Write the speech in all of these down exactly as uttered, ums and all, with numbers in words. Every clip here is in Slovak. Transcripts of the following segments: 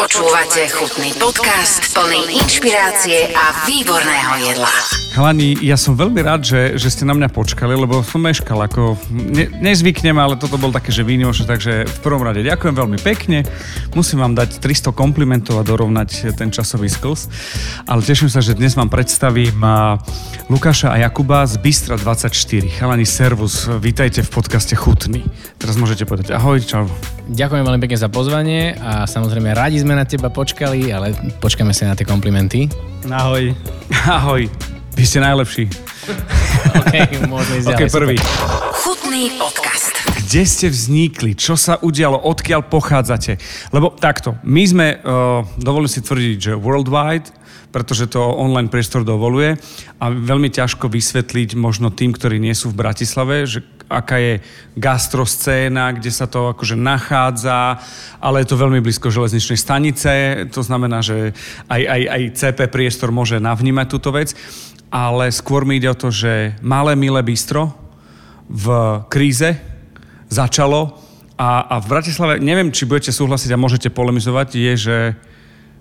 Počúvate chutný podcast plný inšpirácie a výborného jedla. Chalani, ja som veľmi rád, že, že ste na mňa počkali, lebo som meškal, ako ne, nezvyknem, ale toto bol také, že výnimočné, takže v prvom rade ďakujem veľmi pekne. Musím vám dať tristo komplimentov a dorovnať ten časový skls, ale teším sa, že dnes vám predstavím Lukáša a Jakuba z Bistra dvadsaťštyri. Chalani, servus, vítajte v podcaste Chutný. Teraz môžete povedať ahoj, čau. Ďakujem veľmi pekne za pozvanie a samozrejme radi sme na teba počkali, ale počkáme sa na tie komplimenty. Ahoj. Ahoj. Vy ste najlepší. OK, môžeme ísť ďalej. OK, prvý. Chutný podcast. Kde ste vznikli? Čo sa udialo? Odkiaľ pochádzate? Lebo takto, my sme, uh, dovolím si tvrdiť, že worldwide, pretože to online priestor dovoluje a veľmi ťažko vysvetliť možno tým, ktorí nie sú v Bratislave, že aká je gastroscéna, kde sa to akože nachádza, ale je to veľmi blízko železničnej stanice, to znamená, že aj, aj, aj cé pé priestor môže navnímať túto vec. Ale skôr mi ide o to, že malé milé bistro v kríze začalo a, a v Bratislave, neviem, či budete súhlasiť a môžete polemizovať, je, že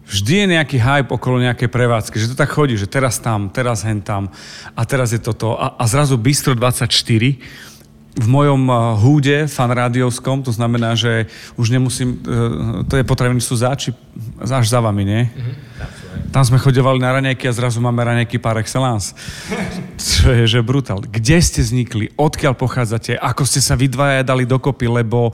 vždy je nejaký hype okolo nejakej prevádzky, že to tak chodí, že teraz tam, teraz hen tam a teraz je toto. A, a zrazu Bistro dvadsaťštyri v mojom húde fanrádiovskom, to znamená, že už nemusím, to je potravníctvo záči, až za vami, nie? Mhm. Tam sme chodevali na raňajky a zrazu máme raňajky par excellence. Čo je, že brutál. Kde ste vznikli? Odkiaľ pochádzate? Ako ste sa vy dvaja dali dokopy? Lebo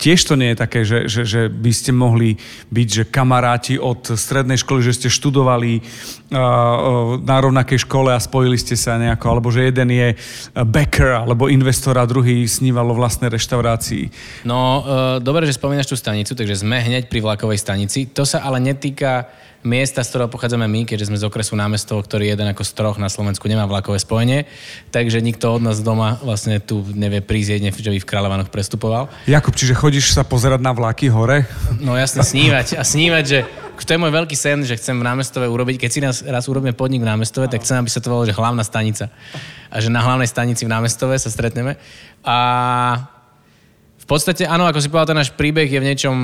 tiež to nie je také, že, že, že by ste mohli byť že kamaráti od strednej školy, že ste študovali uh, na rovnakej škole a spojili ste sa nejako, alebo že jeden je backer, alebo investor a druhý snívalo vlastnej reštaurácii. No, uh, dobre, že spomínaš tú stanicu, takže sme hneď pri vlakovej stanici. To sa ale netýka miesta, z ktorého pochádzame my, keďže sme z okresu Námestovo, ktorý jeden ako z troch na Slovensku nemá vlakové spojenie, takže nikto od nás doma vlastne tu nevie prísť jedne, že by v Kráľovanoch prestupoval. Jakub, čiže chodíš sa pozerať na vlaky hore? No jasne, snívať a snívať, že to je môj veľký sen, že chcem v Námestove urobiť, keď si nás raz urobíme podnik v Námestove, tak chcem, aby sa to volalo, že hlavná stanica. A že na hlavnej stanici v Námestove sa stretneme. A v podstate áno, ako si povedal, ten náš príbeh je v niečom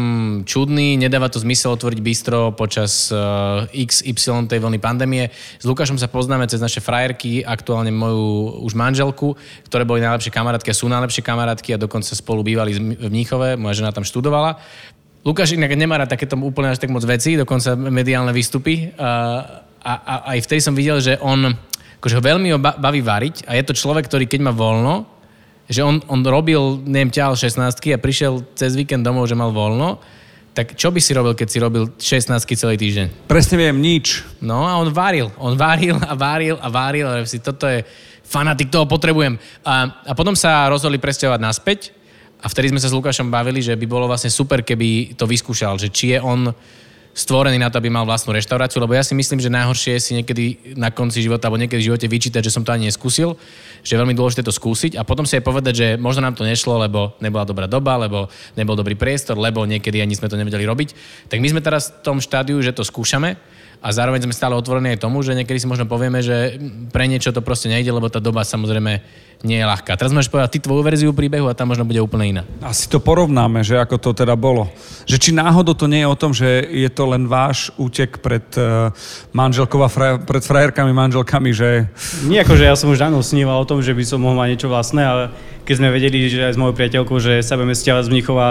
čudný, nedáva to zmysel otvoriť bistro počas uh, iks ypsilon tej vlny pandémie. S Lukášom sa poznáme cez naše frajerky, aktuálne moju už manželku, ktoré boli najlepšie kamarátky a sú najlepšie kamarátky a dokonca spolu bývali v Mníchove, moja žena tam študovala. Lukáš inak nemá rád takéto úplne až tak moc veci, dokonca mediálne výstupy a, a, a aj vtedy som videl, že on akože ho veľmi ho baví variť a je to človek, ktorý keď má voľno, že on, on robil, neviem, ťahal šestnástky a prišiel cez víkend domov, že mal voľno, tak čo by si robil, keď si robil šestnástky celý týždeň? Presne viem, nič. No a on varil, on varil a varil a varil, ale si toto je fanatik, toho potrebujem. A, a potom sa rozhodli presťahovať naspäť a vtedy sme sa s Lukášom bavili, že by bolo vlastne super, keby to vyskúšal, že či je on stvorený na to, aby mal vlastnú reštauráciu, lebo ja si myslím, že najhoršie je si niekedy na konci života alebo niekedy v živote vyčítať, že som to ani neskúsil, že je veľmi dôležité to skúsiť a potom si aj povedať, že možno nám to nešlo, lebo nebola dobrá doba, lebo nebol dobrý priestor, lebo niekedy ani sme to nevedeli robiť. Tak my sme teraz v tom štádiu, že to skúšame a zároveň sme stále otvorení aj tomu, že niekedy si možno povieme, že pre niečo to proste nejde, lebo tá doba samozrejme nie je ľahká. Teraz môžeš povedať ty tvoju verziu príbehu a tam možno bude úplne iná. Asi to porovnáme, že ako to teda bolo. Že či náhodou to nie je o tom, že je to len váš útek pred manželkou a frajer, pred frajerkami, manželkami, že... Nie, akože ja som už dávno sníval o tom, že by som mohol mať niečo vlastné, ale keď sme vedeli, že aj s mojou priateľkou, že sa budeme stiavať z Mníchova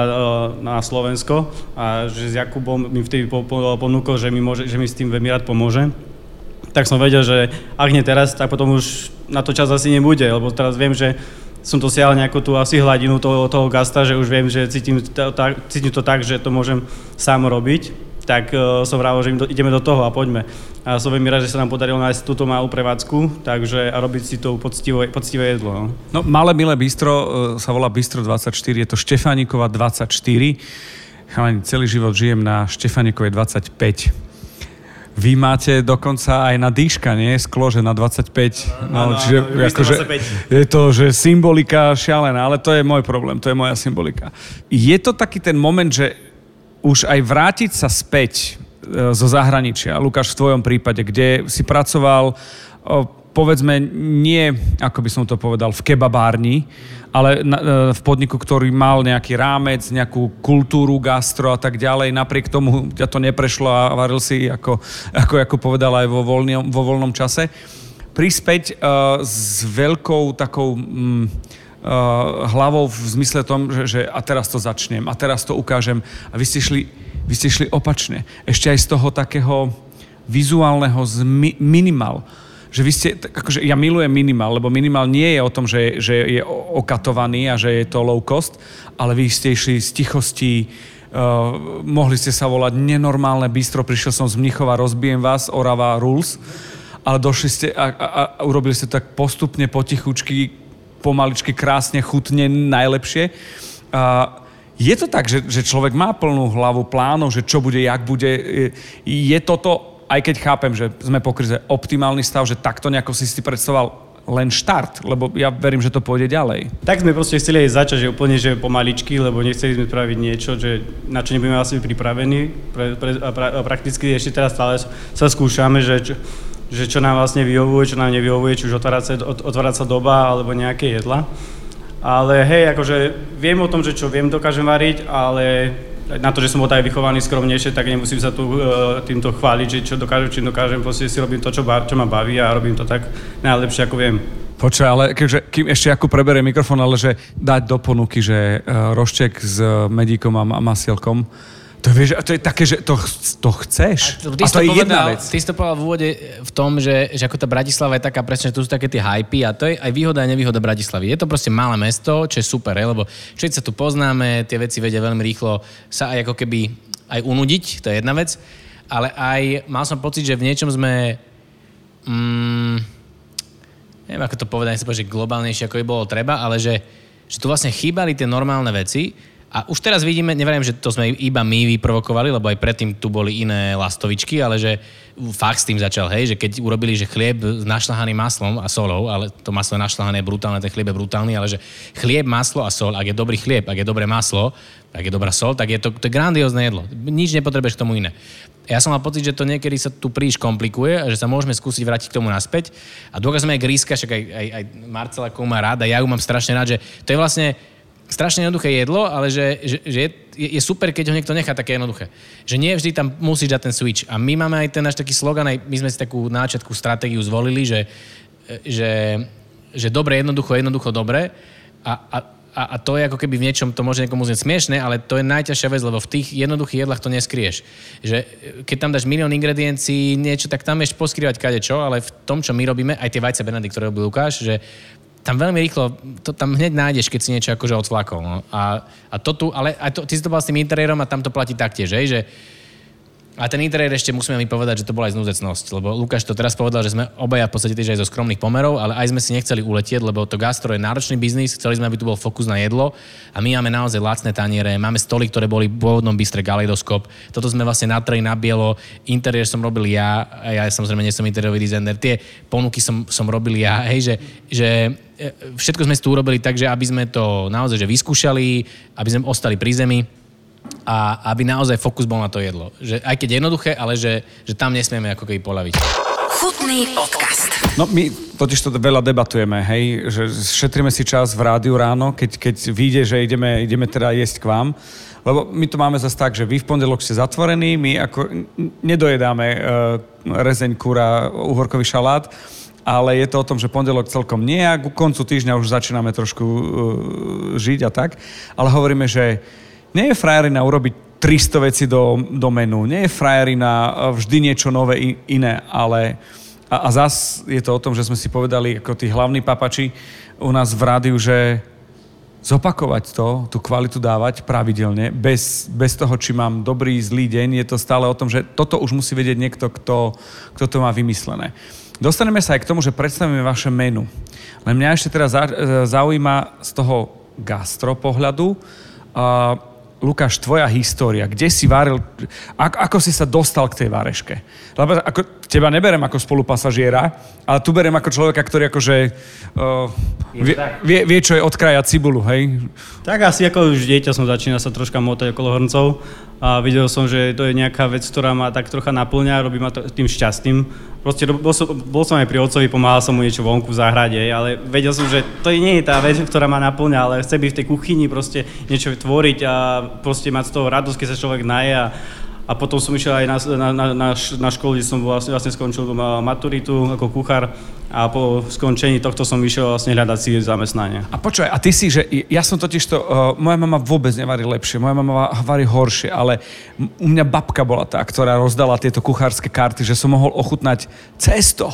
na Slovensko a že s Jakubom mi vtedy ponúkol, že mi, môže, že mi s tým veľmi rád pomôže, tak som vedel, že ak nie teraz, tak potom už na to čas asi nebude, lebo teraz viem, že som to siahal nejakú tú asi hladinu toho, toho gasta, že už viem, že cítim to, tak, cítim to tak, že to môžem sám robiť, tak uh, som vravil, že ideme do toho a poďme. A som veľmi rád, že sa nám podarilo nájsť túto malú prevádzku, takže a robiť si to poctivo, poctivé jedlo. No, no malé milé bistro uh, sa volá Bistro dvadsaťštyri, je to Štefánikova dvadsaťštyri. Chalani, celý život žijem na Štefánikovej dvadsaťpäť. Vy máte dokonca aj na dýška, nie? Sklo, že na dvadsaťpäť. No, no, čiže, no, ako, že je to, že symbolika šialená, ale to je môj problém, to je moja symbolika. Je to taký ten moment, že už aj vrátiť sa späť zo zahraničia, Lukáš, v tvojom prípade, kde si pracoval povedzme, nie, ako by som to povedal, v kebabárni, ale na, v podniku, ktorý mal nejaký rámec, nejakú kultúru, gastro a tak ďalej. Napriek tomu ťa to neprešlo a varil si, ako, ako, ako povedal, aj vo, voľný, vo voľnom čase. Prispäť uh, s veľkou takou um, uh, hlavou v zmysle tom, že, že a teraz to začnem, a teraz to ukážem. A vy ste šli, vy ste šli opačne. Ešte aj z toho takého vizuálneho zmi, minimal. Že vy ste, akože ja milujem minimal, lebo minimal nie je o tom, že, že je okatovaný a že je to low cost, ale vy ste išli z tichostí, uh, mohli ste sa volať nenormálne bistro, prišiel som z Mnichova, rozbijem vás, Orava rules, ale došli ste a, a, a urobili ste tak postupne, potichučky, pomaličky, krásne, chutne, najlepšie. Uh, je to tak, že, že človek má plnú hlavu plánov, že čo bude, jak bude, je toto, aj keď chápem, že sme po krize, optimálny stav, že takto nejako si si predstavoval len štart, lebo ja verím, že to pôjde ďalej. Tak sme proste chceli aj začať, že úplne že pomaličky, lebo nechceli sme spraviť niečo, že na čo nebudeme asi pripravení. Pre, pre, a, pra, a prakticky ešte teraz stále sa skúšame, že čo, že čo nám vlastne vyhovuje, čo nám nevyhovuje, či už otvárať sa, otvárať sa doba alebo nejaké jedla. Ale hej, akože viem o tom, že čo viem, dokážem variť, ale na to, že som bol aj vychovaný skromnejšie, tak nemusím sa tu uh, týmto chváliť, že čo dokážem, čím dokážem, proste si robím to, čo, ba- čo ma baví a robím to tak najlepšie, ako viem. Počkaj, ale keďže, kým ešte Jakub preberie mikrofón, ale že dať do ponuky, že uh, roštek s uh, medíkom a masielkom, to, vieš, to je také, že to, to chceš. A to, a to je povedal, jedna vec. Ty si to povedal v úvode v tom, že, že ako tá Bratislava je taká presne, že tu sú také tie hypy a to je aj výhoda a nevýhoda Bratislavy. Je to proste malé mesto, čo je super, je, lebo všetci sa tu poznáme, tie veci vedia veľmi rýchlo sa aj ako keby aj unudiť, to je jedna vec, ale aj mal som pocit, že v niečom sme mm, neviem ako to povedať, nechcem povedať, že globálnejšie ako by bolo treba, ale že, že tu vlastne chýbali tie normálne veci. A už teraz vidíme, neviem, že to sme iba my vyprovokovali, lebo aj predtým tu boli iné lastovičky, ale že fakt s tým začal, hej, že keď urobili, že chlieb našľahaný maslom a solou, ale to maslo je našľahané, brutálne, ten chlieb je brutálny, ale že chlieb, maslo a sol, ak je dobrý chlieb, ak je dobré maslo, ak je dobrá sol, tak je to, to je grandiózne jedlo. Nič nepotrebuješ k tomu iné. Ja som mal pocit, že to niekedy sa tu príliš komplikuje a že sa môžeme skúsiť vrátiť k tomu naspäť. A dôkaz som aj Gríska, však aj, aj, aj Marcela má rád a ja ju mám strašne rád, že to je vlastne strašne jednoduché jedlo, ale že, že, že je, je super, keď ho niekto nechá také jednoduché. Že nie vždy tam musíš dať ten switch. A my máme aj ten náš taký slogan, aj my sme si takú náčiatku stratégiu zvolili, že, že, že dobre, jednoducho, jednoducho, dobre. A, a, a to je ako keby v niečom, to môže niekomu znieť smiešne, ale to je najťažšia vec, lebo v tých jednoduchých jedlách to neskrieš. Že keď tam dáš milión ingrediencií, niečo, tak tam ješ poskrývať kadečo, ale v tom, čo my robíme, aj tie vajce Benedikt, ktoré robil Lukáš, že tam veľmi rýchlo, to tam hneď nájdeš, keď si niečo akože odslákol. No. A, a to tu, ale a to, ty si to bol s tým interiérom a tam to platí taktiež, hej, že a ten interiér ešte musíme mi povedať, že to bola aj znúzecnosť, lebo Lukáš to teraz povedal, že sme obaja v podstate tiež aj zo skromných pomerov, ale aj sme si nechceli uletieť, lebo to gastro je náročný biznis, chceli sme, aby tu bol fokus na jedlo a my máme naozaj lacné taniere, máme stoly, ktoré boli v pôvodnom bistre Kaleidoskop, toto sme vlastne natreli na bielo, interiér som robil ja, ja samozrejme nie som interiérový dizajner, tie ponuky som, som robil ja, hej, že, že všetko sme si tu urobili tak, že aby sme to naozaj že vyskúšali, aby sme ostali pri zemi, a aby naozaj fokus bol na to jedlo. Že, aj keď jednoduché, ale že, že tam nesmieme ako keby poľaviť. Chutný podcast. No my totiž to veľa debatujeme, hej, že šetríme si čas v rádiu ráno, keď, keď vyjde, že ideme, ideme teda jesť k vám. Lebo my to máme zase tak, že vy v pondelok ste zatvorení, my ako nedojedáme e, rezeň, kura, uhorkový šalát, ale je to o tom, že pondelok celkom nie a ku koncu týždňa už začíname trošku e, žiť a tak. Ale hovoríme, že nie je frajerina urobiť tristo vecí do, do menu, nie je frajerina vždy niečo nové iné, ale a, a zas je to o tom, že sme si povedali ako tí hlavní papači u nás v rádiu, že zopakovať to, tú kvalitu dávať pravidelne, bez, bez toho, či mám dobrý, zlý deň, je to stále o tom, že toto už musí vedieť niekto, kto, kto to má vymyslené. Dostaneme sa aj k tomu, že predstavíme vaše menu. Len mňa ešte teraz zaujíma z toho gastro pohľadu, a Lukáš, tvoja história, kde si varil, ako si sa dostal k tej vareške? Lebo ako, teba neberiem ako spolupasažiera, ale tu beriem ako človeka, ktorý akože uh, vie, vie, vie, čo je odkrajať cibulu, hej? Tak asi ako už dieťa som začínal sa troška motať okolo hrncov A videl som, že to je nejaká vec, ktorá ma tak trocha naplňa, robí ma to tým šťastným. Proste bol som, bol som aj pri otcovi, pomáhal som mu niečo vonku v záhrade, ale vedel som, že to nie je tá vec, ktorá ma naplňa, ale chce byť v tej kuchyni, proste niečo tvoriť a proste mať z toho radosť, keď sa človek naje. A, a potom som išiel aj na, na, na, na školu, kde som vlastne, vlastne skončil maturitu ako kuchár. A po skončení tohto som išiel vlastne hľadať si zamestnanie. A počúaj, a ty si, že ja som totiž to, uh, moja mama vôbec nevarí lepšie, moja mama varí horšie, ale m- u mňa babka bola tá, ktorá rozdala tieto kuchárske karty, že som mohol ochutnať cesto.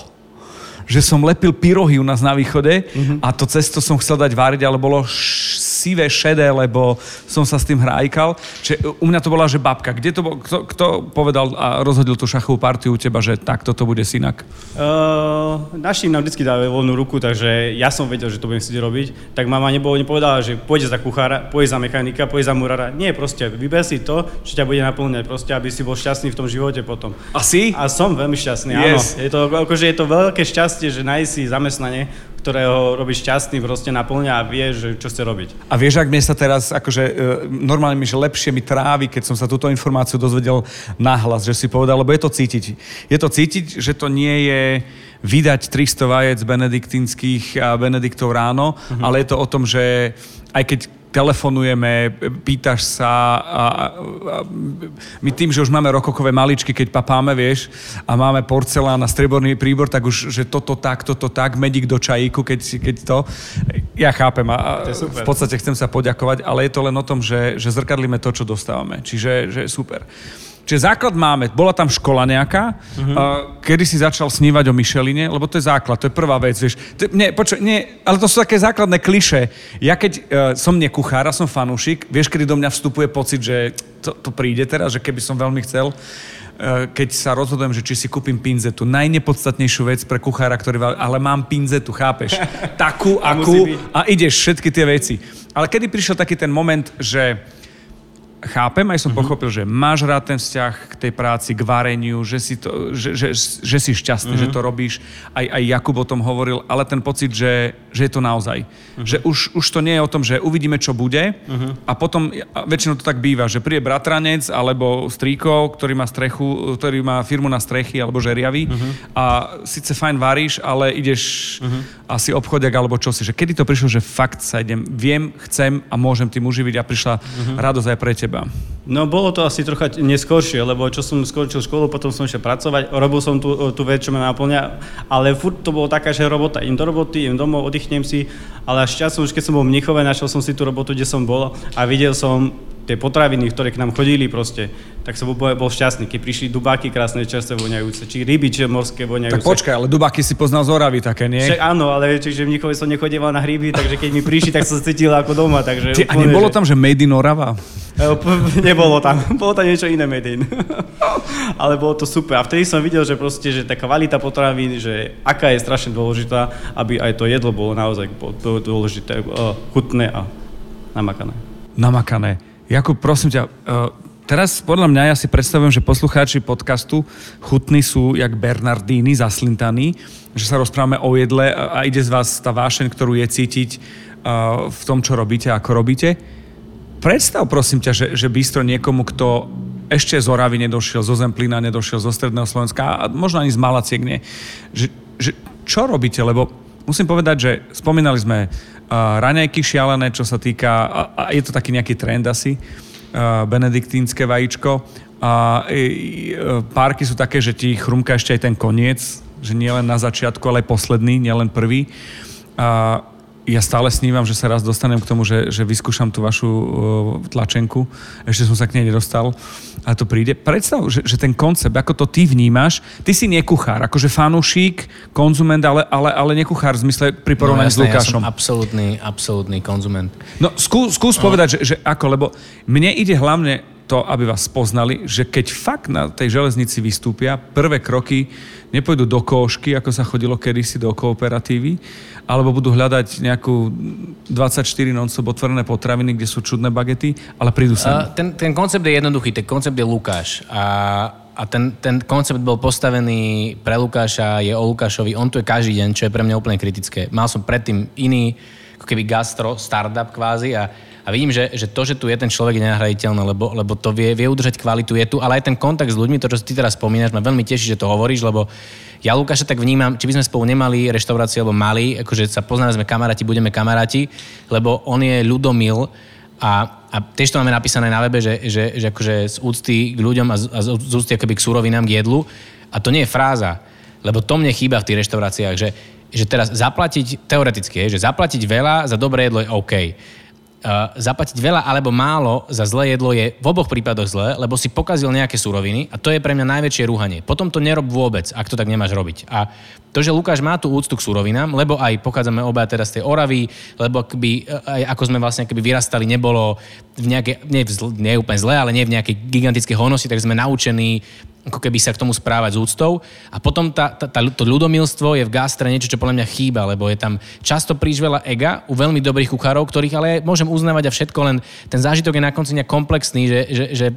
Že som lepil pyrohy u nás na východe, mm-hmm. a to cesto som chcel dať váriť, ale bolo š- sivé, šedé, lebo som sa s tým hrájkal. Čiže u mňa to bola, že babka. Kde to bol, kto, kto povedal a rozhodil tú šachovú partiu u teba, že takto to bude synak? Uh, naši nám vždycky dávajú voľnú ruku, takže ja som vedel, že to budem chcieť robiť. Tak mama nebolo, nepovedala, že pôjde za kuchára, pôjde za mechanika, pôjde za murára. Nie, proste vyber si to, čo ťa bude naplňať, proste aby si bol šťastný v tom živote potom. A si? A som veľmi šťastný, yes. Áno. Je to, akože je to veľké šťastie, že nájsť si zamestnanie, ktorého robíš šťastný, proste naplňa a vie, že čo chce robiť. A vieš, ak mne sa teraz, akože e, normálne mi, že lepšie mi trávi, keď som sa túto informáciu dozvedel nahlas, že si povedal, lebo je to cítiť. Je to cítiť, že to nie je vydať tristo vajec benediktínskych a benediktov ráno, mhm. ale je to o tom, že aj keď telefonujeme, pýtaš sa a, a my tým, že už máme rokokové maličky, keď papáme, vieš, a máme porcelán a strieborný príbor, tak už, že toto tak, toto tak, medík do čajíku, keď, keď to... Ja chápem a v podstate chcem sa poďakovať, ale je to len o tom, že, že zrkadlíme to, čo dostávame. Čiže že super. Čiže základ máme. Bola tam škola nejaká, uh-huh. kedy si začal snívať o Micheline, lebo to je základ, to je prvá vec, vieš. To, nie, počuj, nie, ale to sú také základné klišé. Ja keď uh, som nie kuchár, som fanúšik, vieš, kedy do mňa vstupuje pocit, že to, to príde teraz, že keby som veľmi chcel, uh, keď sa rozhodujem, že či si kúpim pinzetu. Najnepodstatnejšiu vec pre kuchára, ktorý... Ale mám pinzetu, chápeš? Takú, akú a ideš všetky tie veci. Ale kedy prišiel taký ten moment, že... Chápem, aj som mm-hmm. pochopil, že máš rád ten vzťah k tej práci, k vareniu, že si, to, že, že, že si šťastný, mm-hmm. že to robíš. Aj, aj Jakub o tom hovoril, ale ten pocit, že, že je to naozaj. Mm-hmm. Že už, už to nie je o tom, že uvidíme, čo bude, mm-hmm. a potom a väčšinou to tak býva, že príde bratranec alebo strýko, ktorý má strechu, ktorý má firmu na strechy alebo žeriavy, mm-hmm. a síce fajn varíš, ale ideš mm-hmm. asi obchodiak alebo čosi. Že kedy to prišlo, že fakt sa idem, viem, chcem a môžem tým uživiť a prišla mm-hmm. radosť aj pre teba. No bolo to asi trocha neskôršie, lebo čo som skončil školu, potom som išiel pracovať, robil som tú, tú vec, čo ma naplňa, ale furt to bolo taká, že robota, idem do roboty, idem domov, oddychnem si, ale až časom, už keď som bol v Mníchove, našiel som si tú robotu, kde som bol a videl som tie potraviny, ktoré k nám chodili proste, tak som bol, bol šťastný, keď prišli dubáky krásne, čerstvé voňajúce, či ryby, či morské voňajúce. Tak počkaj, ale dubáky si poznal z Oravy také, nie? Však áno, ale čiže v Mníchove som nechodieval na hryby, takže keď mi prišli, tak som sa cítil ako doma, takže... Ty, úplne, a nebolo že... tam, že Made in Orava? Nebolo tam, bolo tam niečo iné Made in. Ale bolo to super. A vtedy som videl, že proste, že tá kvalita potravín, že aká je strašne dôležitá, aby aj to jedlo bolo naozaj dôležité, chutné a namakané. Namakané. Jakub, prosím ťa, teraz podľa mňa ja si predstavujem, že poslucháči podcastu Chutný sú jak Bernardíny zaslintaní, že sa rozprávame o jedle a ide z vás tá vášeň, ktorú je cítiť v tom, čo robíte, ako robíte. Predstav, prosím ťa, že, že bistro niekomu, kto ešte z Oravy nedošiel, zo Zemplína nedošiel, zo Stredného Slovenska a možno ani z Malaciek nie. Že, že, čo robíte? Lebo musím povedať, že spomínali sme uh, raňajky šialené, čo sa týka, a, a je to taký nejaký trend asi, uh, benediktínske vajíčko. A e, e, párky sú také, že ti chrumka ešte aj ten koniec, že nie len na začiatku, ale aj posledný, nie len prvý. A uh, ja stále snívam, že sa raz dostanem k tomu, že, že vyskúšam tú vašu uh, tlačenku. Ešte som sa k nej nedostal. A to príde. Predstav, že, že ten koncept, ako to ty vnímaš, ty si nekuchár, akože fanúšik, konzument, ale, ale, ale nekuchár v zmysle pri porovnaní no, s Lukášom. Ja som absolútny, absolútny konzument. No skús, skús no. povedať, že, že ako, lebo mne ide hlavne to, aby vás poznali, že keď fakt na tej železnici vystúpia, prvé kroky nepôjdu do kôšky, ako sa chodilo kedysi do kooperatívy, alebo budú hľadať nejakú dvadsaťštyri non-stop otvorené potraviny, kde sú čudné bagety, ale prídu sa. Ten, ten koncept je jednoduchý, ten koncept je Lukáš a, a ten, ten koncept bol postavený pre Lukáša, je o Lukášovi, on tu je každý deň, čo je pre mňa úplne kritické. Mal som predtým iný, ako keby gastro, startup kvázi a a vidím, že, že to, že tu je ten človek, je nenahraditeľné, lebo, lebo to vie, vie udržať kvalitu, je tu, ale aj ten kontakt s ľuďmi, to, čo ty teraz spomínaš, ma veľmi teší, že to hovoríš, lebo ja Lukáša tak vnímam, či by sme spolu nemali reštauráciu, alebo mali, akože sa poznáme, sme kamaráti, budeme kamaráti, lebo on je ľudomil a, a tiež to máme napísané na webe, že, že, že akože z úcty k ľuďom a z, a z úcty akoby k surovinám, k jedlu, a to nie je fráza, lebo to mne chýba v tých reštauráciách, že, že teraz zaplatiť, teoreticky je, že zaplatiť veľa za dobré jedlo je OK. Uh, zaplatiť veľa alebo málo za zlé jedlo je v oboch prípadoch zlé, lebo si pokazil nejaké suroviny a to je pre mňa najväčšie rúhanie. Potom to nerob vôbec, ak to tak nemáš robiť. A to, že Lukáš má tú úctu k surovinám, lebo aj pochádzame oba teraz z tej Oravy, lebo akby, aj ako sme vlastne keby vyrastali, nebolo v nejakej, nie, v, nie úplne zlé, ale nie v nejakej gigantickej honosti, takže sme naučení ako keby sa k tomu správať s úctou. A potom tá, tá, tá, to ľudomilstvo je v gastre niečo, čo podľa mňa chýba, lebo je tam často príliš veľa ega u veľmi dobrých kuchárov, ktorých ale môžem uznávať a všetko, len ten zážitok je na konci nejak komplexný, že, že, že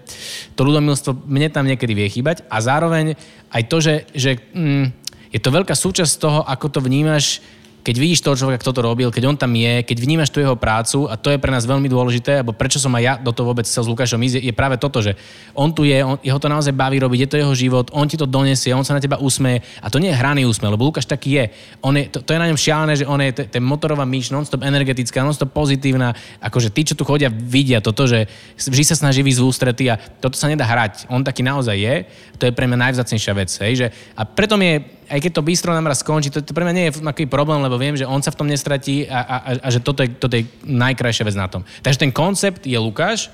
to ľudomilstvo mne tam niekedy vie chýbať a zároveň aj to, že, že mm, je to veľká súčasť toho, ako to vnímaš, keď vidíš toho človeka, kto to robil, keď on tam je, keď vnímaš tú jeho prácu, a to je pre nás veľmi dôležité, lebo prečo som aj ja do toho vôbec chcel s Lukášom ísť, je práve toto, že on tu je, on, jeho to naozaj baví robiť, je to jeho život, on ti to donesie, on sa na teba usmeje a to nie je hraný úsmev, lebo Lukáš taký je. On je to, to je na ňom šialené, že on je to, to je motorová myš, non-stop energetická, non-stop pozitívna, akože tí, čo tu chodia, vidia toto, že vždy sa snaží ísť v ústrety a toto sa nedá hrať. On taký naozaj je, to je pre mňa najvzácnejšia vec, hej, že a preto mi je, aj keď to bistro nám raz skončí, to, to pre mňa nie je nejaký problém, lebo viem, že on sa v tom nestratí a, a, a že toto je, toto je najkrajšia vec na tom. Takže ten koncept je Lukáš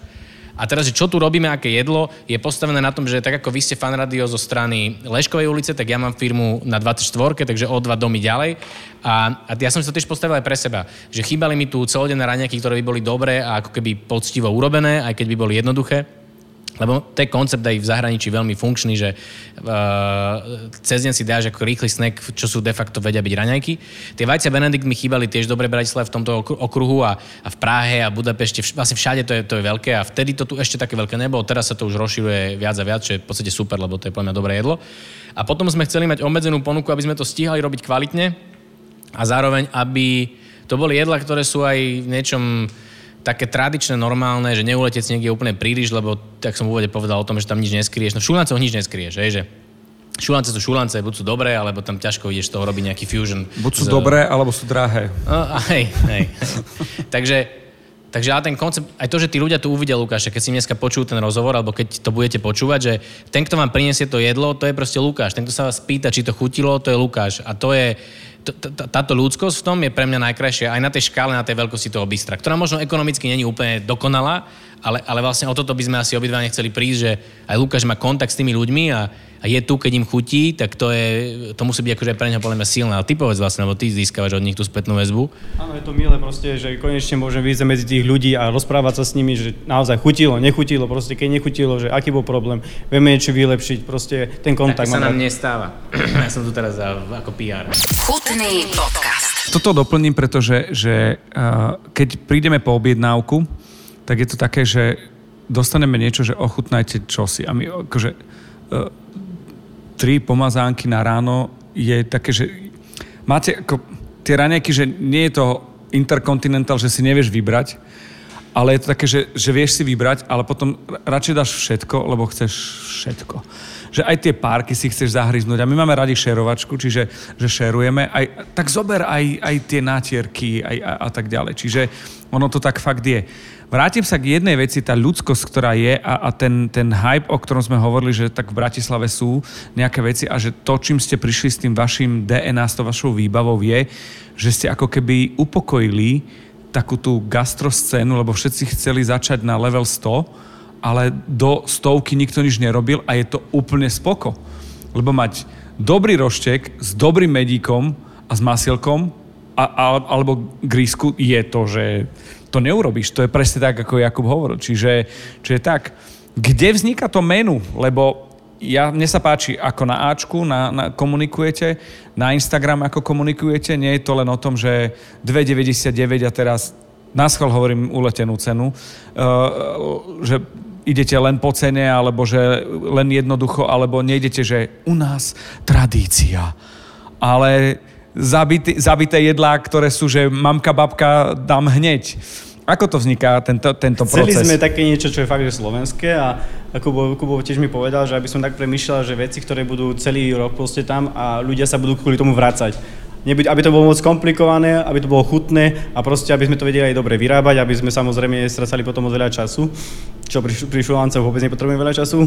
a teraz, že čo tu robíme, aké jedlo, je postavené na tom, že tak ako vy ste fan rádio zo strany Leškovej ulice, tak ja mám firmu na dvadsaťštvorke, takže o dva domy ďalej. A, a ja som si to tiež postavil aj pre seba, že chýbali mi tu celodenné raňaky, ktoré by boli dobré a ako keby poctivo urobené, aj keď by boli jednoduché. Lebo ten koncept aj v zahraničí veľmi funkčný, že uh, cez deň si dáš ako rýchly snack, čo sú de facto vedia byť raňajky. Tie vajcia Benedikt mi chýbali tiež dobre v Bratislave v tomto okruhu a, a v Prahe a Budapešte, vš- vlastne všade to je, to je veľké a vtedy to tu ešte také veľké nebolo. Teraz sa to už rozširuje viac a viac, čo je v podstate super, lebo to je pre mňa dobré jedlo. A potom sme chceli mať obmedzenú ponuku, aby sme to stíhali robiť kvalitne a zároveň, aby to boli jedlá, ktoré sú aj v niečom také tradičné, normálne, že neuletec niekde úplne príliš, lebo tak som v úvode povedal o tom, že tam nič neskrieš. No v šulancoch nič neskrieš, hej, že šulance sú šulance, buď sú dobré, alebo tam ťažko ideš z toho robiť nejaký fusion. Buď sú z... dobré, alebo sú drahé. No, hej, hej. takže... Takže ale ten koncept, aj to, že tí ľudia tu uvidia Lukáša, keď si dneska počujú ten rozhovor, alebo keď to budete počúvať, že ten, kto vám priniesie to jedlo, to je proste Lukáš. Ten, kto sa vás pýta, či to chutilo, to je Lukáš. A to je, táto ľudskosť v tom je pre mňa najkrajšia, aj na tej škále, na tej veľkosti toho bistra, ktorá možno ekonomicky není úplne dokonalá, ale, ale vlastne o toto by sme asi obidva nechceli prísť, že aj Lukáš má kontakt s tými ľuďmi a, a je tu, keď im chutí, tak to, je, to musí byť akože pre neho podľa mňa silné. Ale ty povedz vlastne, lebo ty získavaš od nich tú spätnú väzbu. Áno, je to milé proste, že konečne môžem vyjsť medzi tých ľudí a rozprávať sa s nimi, že naozaj chutilo, nechutilo, proste keď nechutilo, že aký bol problém, vieme niečo vylepšiť, proste ten kontakt. Tak sa nám nestáva. Ja som tu teraz za, ako pé er. Chutný podcast. Toto doplním, pretože že, uh, keď prídeme po objednávku, tak je to také, že dostaneme niečo, že ochutnajte čosi. A my akože tri pomazánky na ráno je také, že máte ako tie raňajky, že nie je to interkontinentál, že si nevieš vybrať, ale je to také, že, že vieš si vybrať, ale potom radšej dáš všetko, lebo chceš všetko. Že aj tie párky si chceš zahryznúť. A my máme radi šerovačku, čiže že šerujeme. Aj, tak zober aj, aj tie nátierky aj, a, a tak ďalej. Čiže ono to tak fakt je. Vrátim sa k jednej veci, tá ľudskosť, ktorá je a, a ten, ten hype, o ktorom sme hovorili, že tak v Bratislave sú nejaké veci a že to, čím ste prišli s tým vašim dé en á, s tou vašou výbavou je, že ste ako keby upokojili takú tú gastroscénu, lebo všetci chceli začať na level sto, ale do stovky nikto nič nerobil a je to úplne spoko. Lebo mať dobrý roštek s dobrým medíkom a s masielkom a, a, alebo grísku je to, že to neurobíš. To je presne tak, ako Jakub hovoril. Čiže, čiže tak, kde vzniká to menu? Lebo ja, mne sa páči, ako na Ačku na, na, komunikujete, na Instagram ako komunikujete, nie je to len o tom, že dve deväťdesiatdeväť a teraz naschvál hovorím uletenú cenu, že idete len po cene, alebo že len jednoducho, alebo nejdete, že u nás tradícia. Ale zabité, zabité jedlá, ktoré sú, že mamka, babka, dám hneď. Ako to vzniká tento, tento Chceli proces? Chceli sme také niečo, čo je fakt, že slovenské a Kubo tiež mi povedal, že aby som tak premýšľal, že veci, ktoré budú celý rok proste tam a ľudia sa budú kvôli tomu vracať. Nebyť, aby to bolo moc komplikované, aby to bolo chutné a proste, aby sme to vedeli aj dobre vyrábať, aby sme samozrejme stracali potom veľa času, čo pri, pri šuláncov vôbec nepotrebujeme veľa času.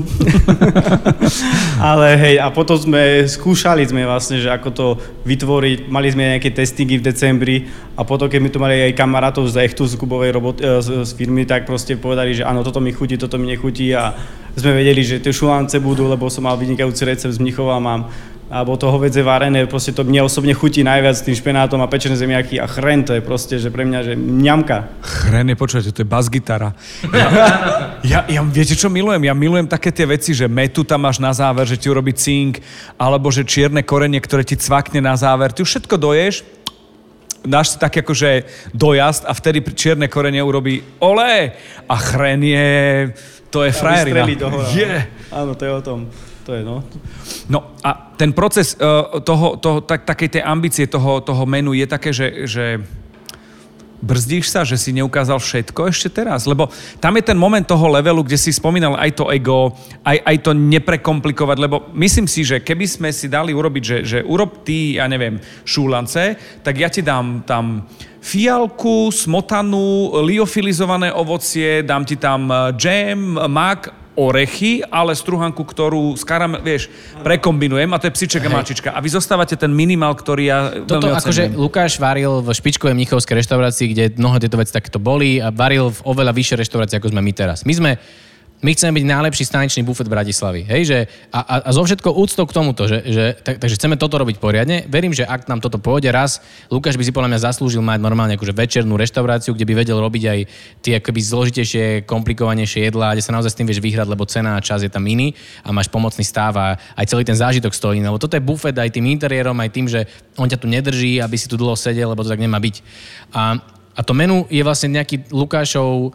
Ale hej, a potom sme skúšali sme vlastne, že ako to vytvoriť, mali sme nejaké testingy v decembri a potom, keď my tu mali aj kamarátov z Echtu, z Kubovej roboty, z, z firmy, tak proste povedali, že áno, toto mi chutí, toto mi nechutí a sme vedeli, že tie šulánce budú, lebo som mal vynikajúci recept z Mníchova, mám alebo to hovädzie varené, proste to mne osobne chutí najviac s tým špenátom a pečené zemiaky a chren, to je proste, že pre mňa, že mňamka. Chren je, počúvate, to je basgitara. Ja, ja, ja, viete čo milujem? Ja milujem také tie veci, že metu tam máš na záver, že ti urobí cink, alebo že čierne korenie, ktoré ti cvakne na záver. Ty už všetko doješ, dáš si tak akože dojazd a vtedy čierne korenie urobí olé a chren je... To je frajerina. Yeah. Áno, to je o tom. To je, no. No a ten proces uh, toho, toho, tak, takej tej ambície toho, toho menu je také, že, že brzdíš sa, že si neukázal všetko ešte teraz? Lebo tam je ten moment toho levelu, kde si spomínal aj to ego, aj, aj to neprekomplikovať, lebo myslím si, že keby sme si dali urobiť, že, že urob ty, ja neviem, šúlance, tak ja ti dám tam fialku, smotanu, liofilizované ovocie, dám ti tam džem, mak, orechy, ale struhanku, ktorú s karam, vieš, prekombinujem a to je psiček a mačička. A vy zostávate ten minimál, ktorý ja toto veľmi ocením. Akože Lukáš varil v špičkovej mnichovskej reštaurácii, kde mnohé tieto veci takto boli a varil v oveľa vyššej reštaurácii, ako sme my teraz. My sme My chceme byť najlepší staničný bufet v Bratislavi. Hej, že, a, a, a zo všetko úctou k tomuto, že, že, tak, takže chceme toto robiť poriadne. Verím, že ak nám toto pôjde raz, Lukáš by si podľa mňa zaslúžil mať normálne akože večernú reštauráciu, kde by vedel robiť aj tie akoby zložitejšie, komplikovanejšie jedlá, kde sa naozaj s tým vieš vyhrať, lebo cena a čas je tam iný a máš pomocný stáv a aj celý ten zážitok stojí. Lebo toto je bufet aj tým interiérom, aj tým, že on ťa tu nedrží, aby si tu dlho sedel, lebo to tak nemá byť. A, a to menu je vlastne nejaký Lukášov...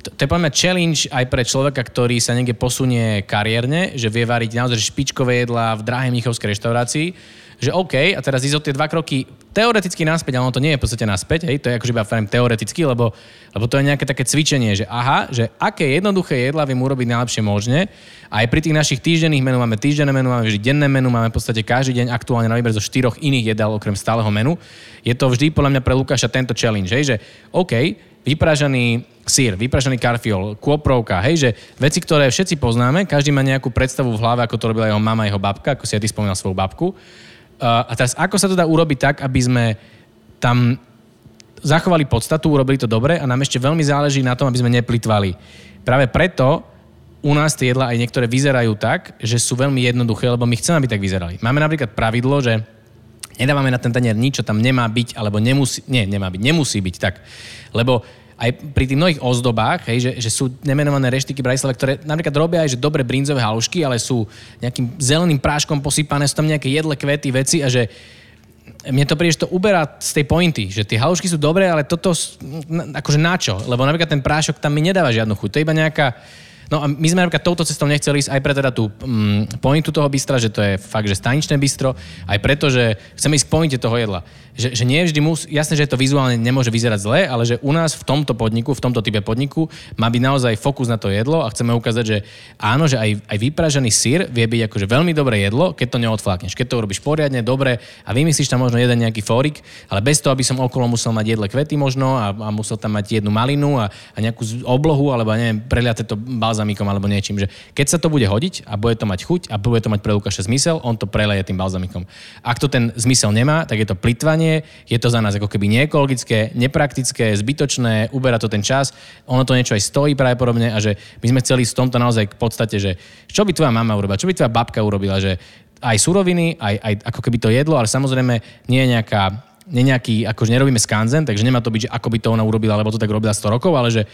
To je podľa mňa challenge aj pre človeka, ktorý sa niekde posunie kariérne, že vie variť naozaj špičkové jedlá v drahej mnichovskej reštaurácii, že OK, a teraz ísť o tie dva kroky teoreticky naspäť, ale ono to nie je v podstate naspäť, hej, to je akože iba frame teoreticky, lebo, lebo to je nejaké také cvičenie, že aha, že aké jednoduché jedlá viem urobiť najlepšie možné. Aj pri tých našich týždenných menu máme týždenné menu, máme vždy denné menu, máme v podstate každý deň aktuálne na výber zo štyroch iných jedál okrem stáleho menu. Je to vždy podľa mňa pre Lukáša tento challenge, hej, že OK, vypražený syr, vypražený karfiol, kôprovka, hej, že veci, ktoré všetci poznáme, každý má nejakú predstavu v hlave, ako to robila jeho mama, jeho babka, ako si aj ty spomínal svoju babku. Uh, a teraz, ako sa to dá urobiť tak, aby sme tam zachovali podstatu, urobili to dobre a nám ešte veľmi záleží na tom, aby sme neplitvali. Práve preto u nás tie jedlá aj niektoré vyzerajú tak, že sú veľmi jednoduché, lebo my chceme, aby tak vyzerali. Máme napríklad pravidlo, že nedávame na ten tanier nič, čo tam nemá byť, alebo nemusí, nie, nemá byť, nemusí byť, tak. Lebo aj pri tých mnohých ozdobách, hej, že, že sú nemenované reštiky Bratislave, ktoré napríklad robia aj, že dobre brinzové halušky, ale sú nejakým zeleným práškom posypané, sú tam nejaké jedle, kvety, veci a že mne to príde, že to uberá z tej pointy, že tie halušky sú dobré, ale toto, akože načo? Lebo napríklad ten prášok tam mi nedáva žiadnu chuť, to je iba nejaká. No a my sme napríklad touto cestou nechceli ísť aj pre teda tú mm, pointu toho bystra, že to je fakt, že staničné bistro, aj preto, že chceme ísť k pointe toho jedla. Že, že nie vždy musí, jasné, že to vizuálne nemôže vyzerať zle, ale že u nás v tomto podniku, v tomto type podniku má byť naozaj fokus na to jedlo a chceme ukázať, že áno, že aj, aj vypražený syr vie byť akože veľmi dobré jedlo, keď to neodflákneš, keď to urobíš poriadne, dobre a vymyslíš tam možno jeden nejaký fórik, ale bez toho, aby som okolo musel mať jedle kvety možno a, a musel tam mať jednu malinu a, a nejakú oblohu alebo neviem, preliate to balzám alebo niečím, že keď sa to bude hodiť a bude to mať chuť a bude to mať pre Lukáša zmysel, on to preleje tým balzamikom. Ak to ten zmysel nemá, tak je to plytvanie, je to za nás ako keby neekologické, nepraktické, zbytočné, uberá to ten čas, ono to niečo aj stojí pravdepodobne a že my sme chceli s tomto naozaj k podstate, že čo by tvoja mama urobila, čo by tvoja babka urobila, že aj suroviny, aj, aj ako keby to jedlo, ale samozrejme nie je nejaká, nie nejaký, akože nerobíme skanzen, takže nemá to byť, že ako by to ona urobila, alebo to tak robila sto rokov, ale že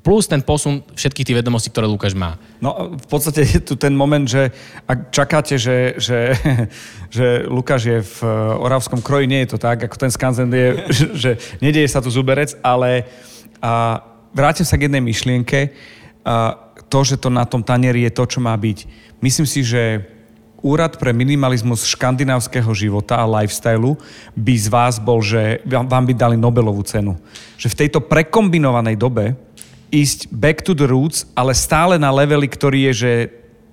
plus ten posun všetkých tých vedomostí, ktoré Lukáš má. No v podstate je tu ten moment, že ak čakáte, že, že, že Lukáš je v oravskom kroji, nie je to tak, ako ten skanzen je, že nedieje sa tu zuberec, ale a, vrátim sa k jednej myšlienke. A, to, že to na tom tanieri je to, čo má byť. Myslím si, že Úrad pre minimalizmus škandinávskeho života a lifestylu by z vás bol, že vám by dali Nobelovú cenu. Že v tejto prekombinovanej dobe ísť back to the roots, ale stále na leveli, ktorý je, že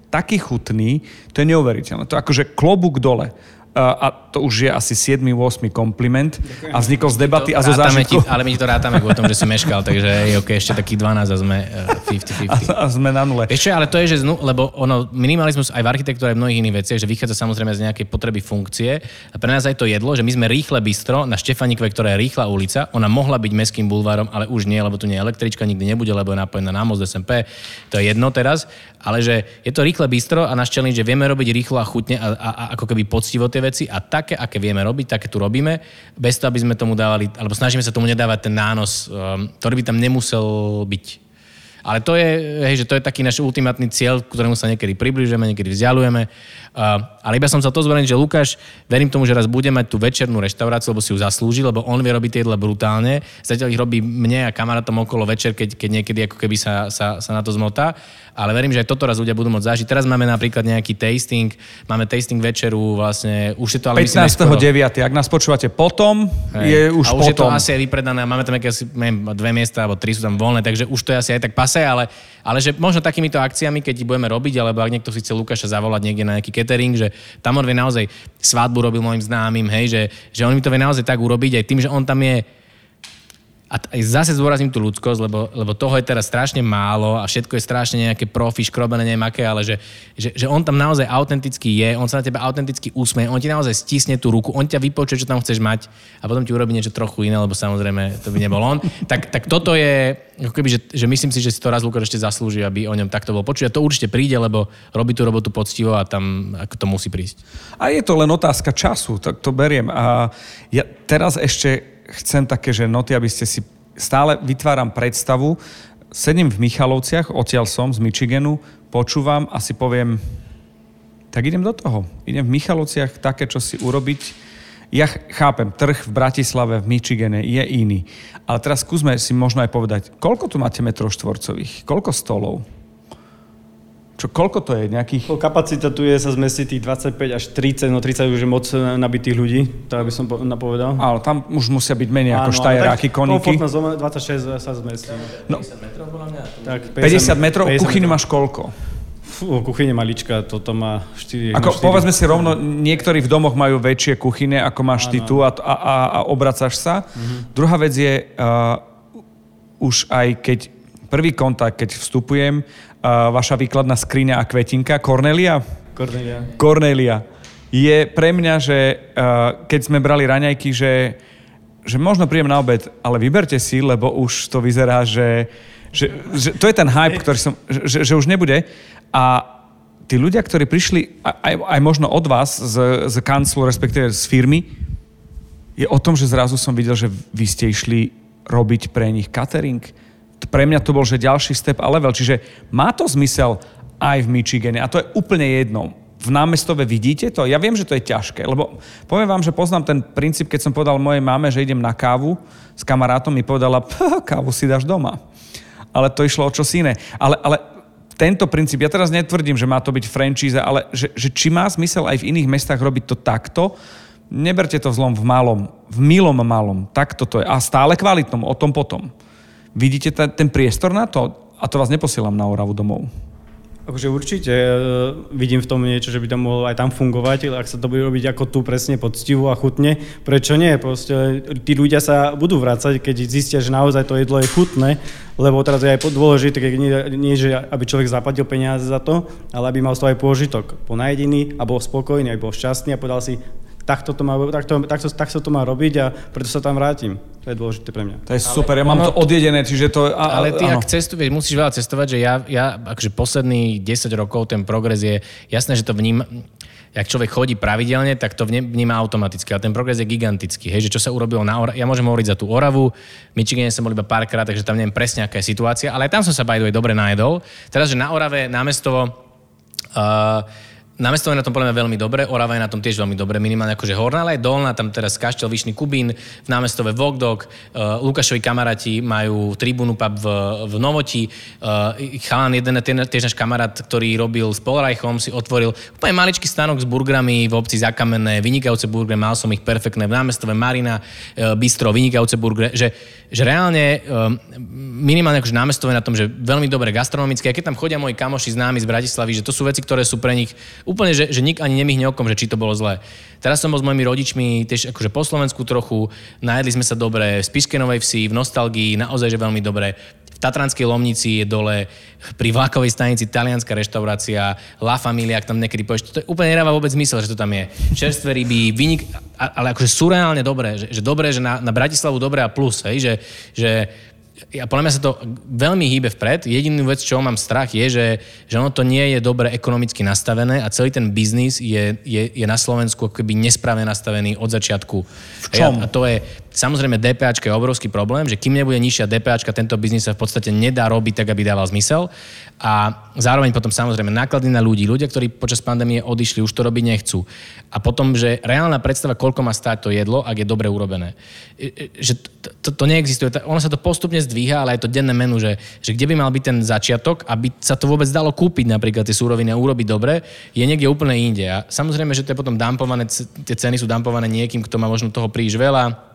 taký chutný, to je neuveriteľné. To je akože klobúk dole. A to už je asi siedmy ôsmy kompliment a vznikol z debaty a zo zážitku. Ale my to rátame o tom, že si meškal, takže je OK, ešte takých dvanásť a sme päťdesiat päťdesiat. A, a sme na nule. Vieš čo, ale to je, že znu, lebo ono, minimalizmus aj v architektúre aj v mnohých iných veciach, že vychádza samozrejme z nejakej potreby funkcie a pre nás aj to jedlo, že my sme rýchle bistro na Štefánikove, ktorá je rýchla ulica, ona mohla byť mestským bulvárom, ale už nie, lebo tu nie je električka, nikdy nebude, lebo je napojená na most es em pé, to je jedno teraz, ale že je to rýchle bistro a náš challenge, že vieme robiť rýchlo a chutne a, a, a ako keby poctivo tie veci a také, aké vieme robiť, také tu robíme, bez toho, aby sme tomu dávali, alebo snažíme sa tomu nedávať ten nános, um, ktorý by tam nemusel byť. Ale to je, hej, že to je taký náš ultimátny cieľ, k ktorému sa niekedy približujeme, niekedy vzdialujeme. Uh, ale iba som sa to zverejnil, že Lukáš, verím tomu, že raz bude mať tú večernú reštauráciu, lebo si ju zaslúži, lebo on vie robiť tie jedla brutálne. Zatiaľ ich robí mne a kamarátom okolo večer, keď, keď niekedy ako keby sa, sa, sa na to zmotá. Ale verím, že aj toto raz ľudia budú môcť zažiť. Teraz máme napríklad nejaký tasting, máme tasting večeru, vlastne už je to ale pätnásteho deviateho Ak nás počúvate potom, hey. je už, a už potom. A už je to asi aj vypredané, máme tam nejaké asi, neviem, dve miesta alebo tri sú tam voľné, takže už to je asi aj tak pase, ale, ale že možno takýmito akciami, keď budeme robiť, alebo ak niekto si chce Lukáša zavolať niekde na nejaký catering, že tam on vie naozaj svadbu robil mojim známym, hej, že, že on mi to vie naozaj tak urobiť aj tým, že on tam je. A zase zdôrazním tú ľudskosť, lebo, lebo toho je teraz strašne málo a všetko je strašne nejaké profi, škrobené, neviem aké, ale že, že, že on tam naozaj autenticky je, on sa na teba autenticky úsmeje, on ti naozaj stisne tú ruku, on ťa vypočuje, čo tam chceš mať a potom ti urobí niečo trochu iné, lebo samozrejme to by nebol on. Tak, tak toto je, ako keby, že, že myslím si, že si to raz Lukáš ešte zaslúži, aby o ňom takto bol počuť. A to určite príde, lebo robí tú robotu poctivo a tam to musí prísť. A je to len otázka času, tak to beriem. A ja teraz ešte chcem také, že noty, aby ste si stále vytváram predstavu. Sedím v Michalovciach, odtiaľ som, z Michiganu, počúvam a si poviem, tak idem do toho. Idem v Michalovciach také, čo si urobiť. Ja chápem, trh v Bratislave, v Michigane je iný. Ale teraz skúsme si možno aj povedať, koľko tu máte metrov štvorcových? Koľko stolov? Čo, koľko to je nejakých? Kapacita tu je sa zmestí tých dvadsaťpäť až tridsať, no tridsať už je moc nabitých ľudí, tak by som napovedal. Áno, tam už musia byť menej áno, ako štajeráky, koníky. Áno, ale tak dvadsaťšesť sa zmestí. No, päťdesiat metrov bola mňa? Tak, päťdesiat metrov, kuchyňu máš koľko? Fú, kuchyňa malička, toto má štyri. Ako, štyri. Povedzme si rovno, niektorí v domoch majú väčšie kuchyne, ako máš áno. ty tu a, a, a, a obracaš sa. Mhm. Druhá vec je, uh, už aj keď prvý kontakt, keď vstupujem, uh, vaša výkladná skriňa a kvetinka, Cornelia? Cornelia. Cornelia. Je pre mňa, že uh, keď sme brali raňajky, že, že možno príjem na obed, ale vyberte si, lebo už to vyzerá, že, že, že to je ten hype, ktorý som, že, že už nebude. A tí ľudia, ktorí prišli aj, aj možno od vás z, z kanclu, respektíve z firmy, je o tom, že zrazu som videl, že vy ste išli robiť pre nich catering. Pre mňa to bol, že ďalší step a level. Čiže má to zmysel aj v Michigane. A to je úplne jedno. V Námestove vidíte to? Ja viem, že to je ťažké, lebo poviem vám, že poznám ten princíp, keď som povedal mojej mame, že idem na kávu s kamarátom, mi povedala, kávu si dáš doma. Ale to išlo o čosi iné. Ale, ale tento princíp, ja teraz netvrdím, že má to byť franchise, ale že, že či má zmysel aj v iných mestách robiť to takto, neberte to v zlom v malom, v milom malom. Takto to je. A stále kvalitnom, o tom potom. Vidíte ten priestor na to? A to vás neposielam na Oravu domov. Akože určite vidím v tom niečo, že by tam mohlo aj tam fungovať, ak sa to bude robiť ako tu presne poctivo a chutne. Prečo nie? Proste tí ľudia sa budú vracať, keď zistia, že naozaj to jedlo je chutné, lebo teraz je aj dôležité, keď nie, nie, že aby človek zaplatil peniaze za to, ale aby mal z toho aj pôžitok. Bol najedený a bol spokojný, aj bol šťastný a povedal si, takto to má, takto, takto, takto to má robiť a preto sa tam vrátim. To je dôležité pre mňa. To je ale super, ja mám ono, to odjedené, čiže to... A, ale ty áno. Ak cestuješ, musíš veľa cestovať, že ja, ja akože posledných desať rokov ten progres je jasné, že to vnímam. Ak človek chodí pravidelne, tak to vníma automaticky. A ten progres je gigantický. Hej, že čo sa urobilo na Orave. Ja môžem hovoriť za tú Oravu. V Michigane som bol iba párkrát, takže tam neviem presne, aká je situácia. Ale aj tam som sa by the way dobre najedol. Teraz, že na Orave, Námestovo... Uh, Námestovo je na tom podľa mňa veľmi dobre, Orava je na tom tiež veľmi dobre, minimálne akože horná, ale aj dolná, tam teraz Kaštel, Vyšný Kubín, v Námestove Vogdok, uh, Lukášovi kamaráti majú Tribunu pub v, v Novoti, uh, chalán jeden, tiež náš kamarát, ktorý robil s Polarichom, si otvoril úplne maličký stánok s burgrami v obci Zakamenné, vynikajúce burgery, mal som ich perfektné, v Námestove Marina, uh, Bistro, vynikajúce burgery, že, že reálne uh, minimálne akože Námestove na tom, že veľmi dobre gastronomické, a keď tam chodia moji kamoši známi z Bratislavy, že to sú veci, ktoré sú pre nich úplne, že, že nik ani nemihne okom, že či to bolo zlé. Teraz som bol s mojimi rodičmi tiež akože po Slovensku trochu, najedli sme sa dobre v Spišskej Novej Vsi, v Nostalgii, naozaj, že veľmi dobre. V Tatranskej Lomnici je dole, pri vlakovej stanici talianská reštaurácia, La Familia, ak tam niekedy povieš, to je úplne nedáva vôbec zmysel, že to tam je. Čerstvé ryby, vynik, ale akože surreálne dobré, že, že dobré, že na, na Bratislavu dobré a plus, hej, že, že a podľa mňa sa to veľmi hýbe vpred. Jedinú vec, čo mám strach, je, že, že ono to nie je dobre ekonomicky nastavené a celý ten biznis je, je, je na Slovensku akoby nesprávne nastavený od začiatku. V čom? A to je, samozrejme, DPAčka je obrovský problém, že kým nebude nižšia DPAčka, tento biznis sa v podstate nedá robiť tak, aby dával zmysel. A zároveň potom samozrejme náklady na ľudí, ľudia, ktorí počas pandémie odišli, už to robiť nechcú. A potom, že reálna predstava, koľko má stáť to jedlo, ak je dobre urobené. Že to, to neexistuje. Ono sa to postupne zdvíha, ale aj to denné menu, že, že kde by mal byť ten začiatok, aby sa to vôbec dalo kúpiť, napríklad tie súroviny a urobiť dobre, je niekde úplne inde. A samozrejme, že to je potom dumpované, tie ceny sú dumpované niekým, kto má možno toho príliš veľa,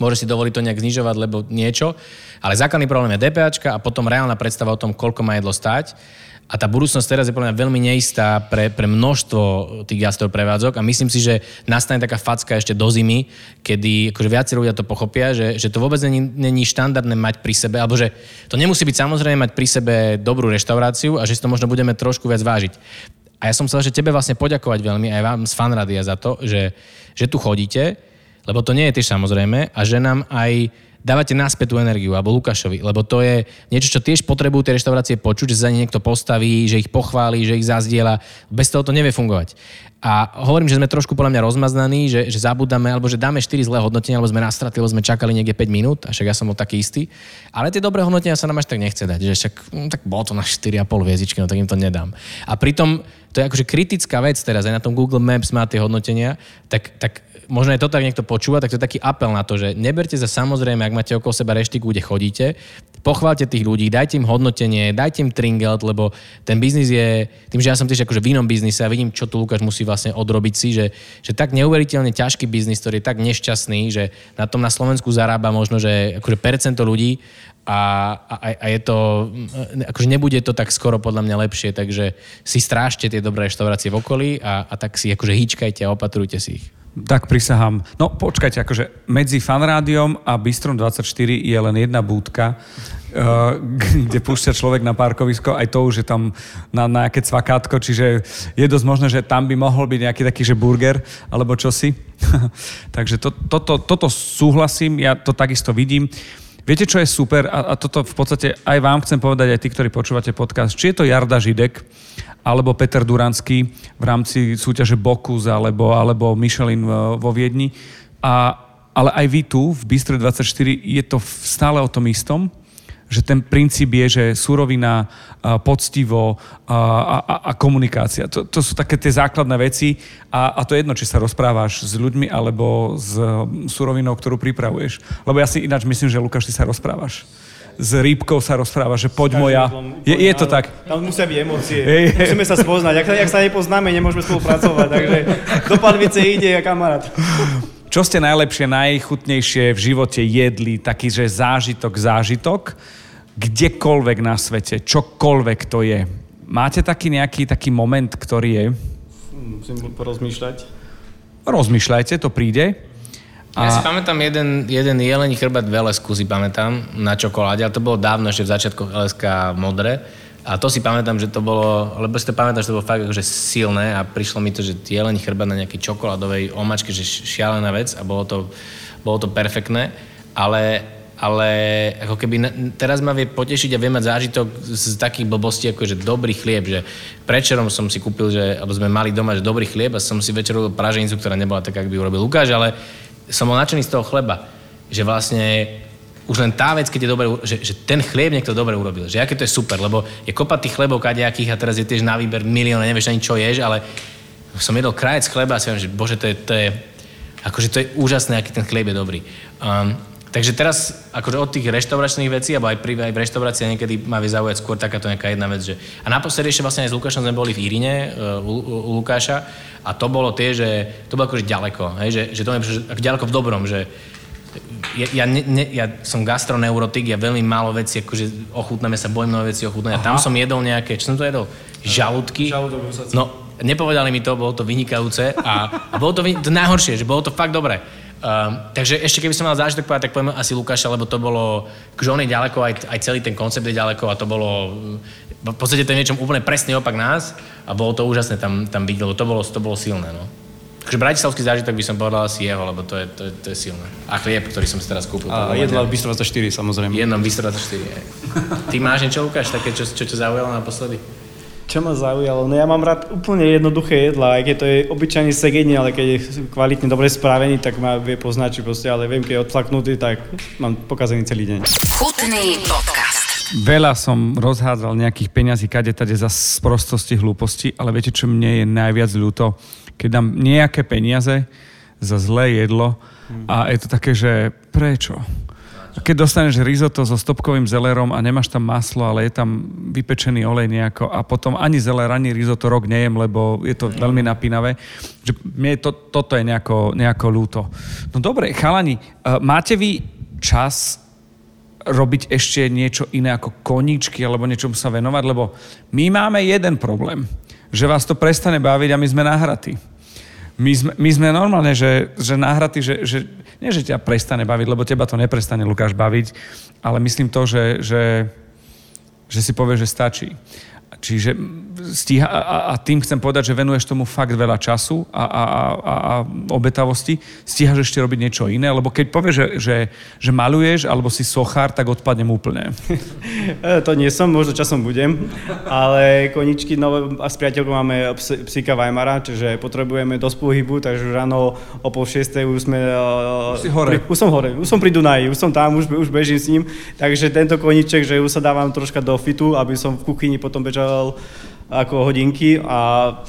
môže si dovoliť to nejak znižovať, lebo niečo. Ale základný problém je DPAčka a potom reálna predstava o tom, koľko má jedlo stáť. A tá budúcnosť teraz je pre mňa veľmi neistá pre, pre množstvo tých gastroprevádzok a myslím si, že nastane taká facka ešte do zimy, kedy akože viacerí ľudia to pochopia, že, že to vôbec není štandardné mať pri sebe, alebo že to nemusí byť samozrejme mať pri sebe dobrú reštauráciu a že si to možno budeme trošku viac vážiť. A ja som chcel, že tebe vlastne poďakovať veľmi aj vám z Fanradia za to, že, že tu chodíte, lebo to nie je tiež samozrejme a že nám aj dávate naspäť tú energiu, alebo Lukášovi, lebo to je niečo, čo tiež potrebujú tie reštaurácie počuť, že za ne niekto postaví, že ich pochváli, že ich zazdieľa. Bez toho to nevie fungovať. A hovorím, že sme trošku podľa mňa rozmaznaní, že, že zabudáme, alebo že dáme štyri zlé hodnotenia, alebo sme nastratili, alebo sme čakali niekde päť minút, a však ja som bol taký istý. Ale tie dobré hodnotenia sa nám až tak nechce dať, že však tak bolo to na štyri a pol hviezdičky, no tak im to nedám. A pritom to je akože kritická vec teraz, aj na tom Google Maps má tie hodnotenia, tak, tak možno aj to tak niekto počúva, tak to je taký apel na to, že neberte za samozrejme, ak máte okolo seba reštiku, kde chodíte, pochváľte tých ľudí, dajte im hodnotenie, dajte im tringelt, lebo ten biznis je, tým, že ja som tiež akože v inom biznise a vidím, čo tu Lukáš musí vlastne odrobiť si, že, že tak neuveriteľne ťažký biznis, ktorý je tak nešťastný, že na tom na Slovensku zarába možno, že akože percento ľudí a, a, a je to, akože nebude to tak skoro podľa mňa lepšie, takže si strážte tie dobré reštaurácie v okolí a, a tak si akože hýčkajte a opatrujte si ich. Tak prisahám. No počkajte, akože medzi Fanrádiom a Bistrom dvadsaťštyri je len jedna búdka, kde púšťa človek na parkovisko, aj to už je tam na, na nejaké cvakátko, čiže je dosť možné, že tam by mohol byť nejaký taký, že burger, alebo čosi. Takže to, to, to, toto súhlasím, ja to takisto vidím. Viete, čo je super, a, a toto v podstate aj vám chcem povedať, aj tí, ktorí počúvate podcast, či je to Jarda Židek, alebo Peter Duranský v rámci súťaže Bocus alebo, alebo Michelin vo Viedni. A, ale aj vy tu v Bistro dvadsaťštyri je to stále o tom istom, že ten princíp je, že surovina, poctivo a, a, a komunikácia. To, to sú také tie základné veci a, a to je jedno, či sa rozprávaš s ľuďmi alebo s surovinou, ktorú pripravuješ. Lebo ja si ináč myslím, že Lukáš, ty sa rozprávaš. S rýbkou sa rozpráva, že poď moja. Poď, je, je to tak. Tam musia byť emócie. Musíme sa spoznať. Ak sa, ak sa nepoznáme, nemôžeme spolupracovať. Takže do Padvice ide, kamarát. Čo ste najlepšie, najchutnejšie v živote jedli? Taký, že zážitok, zážitok. Kdekoľvek na svete, čokoľvek to je. Máte taký nejaký taký moment, ktorý je? Musím porozmýšľať. Rozmýšľajte, to príde. A... Ja si pamätám jeden, jeden jelení chrbát v el esku, si pamätám, na čokoláde, ale to bolo dávno, ešte v začiatkoch el eska modré. A to si pamätám, že to bolo, lebo si to pamätám, že to bolo fakt akože silné a prišlo mi to, že jelení chrbát na nejakej čokoládovej omáčke, že šialená vec a bolo to, bolo to perfektné, ale, ale ako keby na, teraz ma vie potešiť a vie mať zážitok z takých blbostí, ako je, že dobrý chlieb, že predčerom som si kúpil, že, alebo sme mali doma, že dobrý chlieb a som si večer robil praženicu, ktorá nebola taká, ako by urobil Lukáš, ale som bol nadšený z toho chleba, že vlastne už len tá vec, keď je dobre, že, že ten chlieb niekto dobre urobil, že aké to je super, lebo je kopa tých chlebov kadejakých a teraz je tiež na výber milión, nevieš ani čo ješ, ale som jedol krajec chleba a si vám, že bože, to je, to je, akože to je úžasné, aký ten chlieb je dobrý. Um, takže teraz, akože od tých reštauračných vecí, alebo aj, pri, aj v reštaurácii niekedy má vyzaujať skôr takáto nejaká jedna vec, že... A naposledy ešte vlastne aj s Lukášom sme boli v Irine, u, u, u Lukáša, a to bolo tie, že to bolo akože ďaleko, hej, že, že to je ďaleko v dobrom, že Ja, ja, ne, ne, ja som gastroneurotik, ja veľmi málo vecí, akože ochutnáme sa, bojím mnoho vecí ochutnať. Aha. Tam som jedol nejaké, čo som to jedol? Žalúdky. No, nepovedali mi to, bolo to vynikajúce a, a bolo to, to najhoršie, že bolo to fakt dobré. Um, takže ešte keby som mal zážitok povedať, tak poviem asi Lukáša, lebo to bolo, že on je ďaleko, aj, aj celý ten koncept je ďaleko a to bolo, v podstate to je niečom úplne presný opak nás a bolo to úžasné tam, tam vidieť, lebo to bolo, to bolo silné, no. Takže bratislavský zážitok by som povedal asi jeho, lebo to je, to je, to je silné. A chlieb, ktorý som si teraz kúpil. A jedla v Bistro dvadsaťštyri, samozrejme. Jedla v Bistro dvadsaťštyri, aj. Ty máš niečo, Lukáš, také, čo, čo ťa zaujalo naposledy? Čo ma zaujalo? No ja mám rád úplne jednoduché jedlá, aj keď to je obyčajný segedin, ale keď je kvalitne dobre spravený, tak ma vie poznačiť proste, ale viem, keď je odflaknutý, tak mám pokazený celý deň. Chutný podcast. Veľa som rozhádzal nejakých peňazí kade tade za sprostosti, hlúposti, ale viete, čo mne je najviac ľúto? Keď dám nejaké peniaze za zlé jedlo a je to také, že prečo? A keď dostaneš risotto so stopkovým zelérom a nemáš tam maslo, ale je tam vypečený olej nejako a potom ani zelér, ani risotto rok nejem, lebo je to veľmi napínavé. Že mne to, toto je nejako, nejako ľúto. No dobre, chalani, máte vy čas robiť ešte niečo iné ako koníčky alebo niečomu sa venovať, lebo my máme jeden problém, že vás to prestane baviť a my sme nahratí. My sme, my sme normálne, že, že nahratí, že, že nie, že ťa prestane baviť, lebo teba to neprestane, Lukáš, baviť, ale myslím to, že, že, že si povieš, že stačí. Čiže stíha, a, a tým chcem povedať, že venuješ tomu fakt veľa času a, a, a, a obetavosti. Stíhaš ešte robiť niečo iné? Lebo keď povieš, že, že, že maluješ alebo si sochár, tak odpadnem úplne. To nie som, možno časom budem. Ale koničky, no a s priateľkou máme ps, psíka Weimara, čiže potrebujeme dosť pohybu, takže ráno o pol šiestej už sme... Už si hore. Pri, už som hore, už som pri Dunaji, už som tam, už, už bežím s ním. Takže tento koniček, že už sa dávam troška do fitu, aby som v kuchyni potom bežal ako hodinky a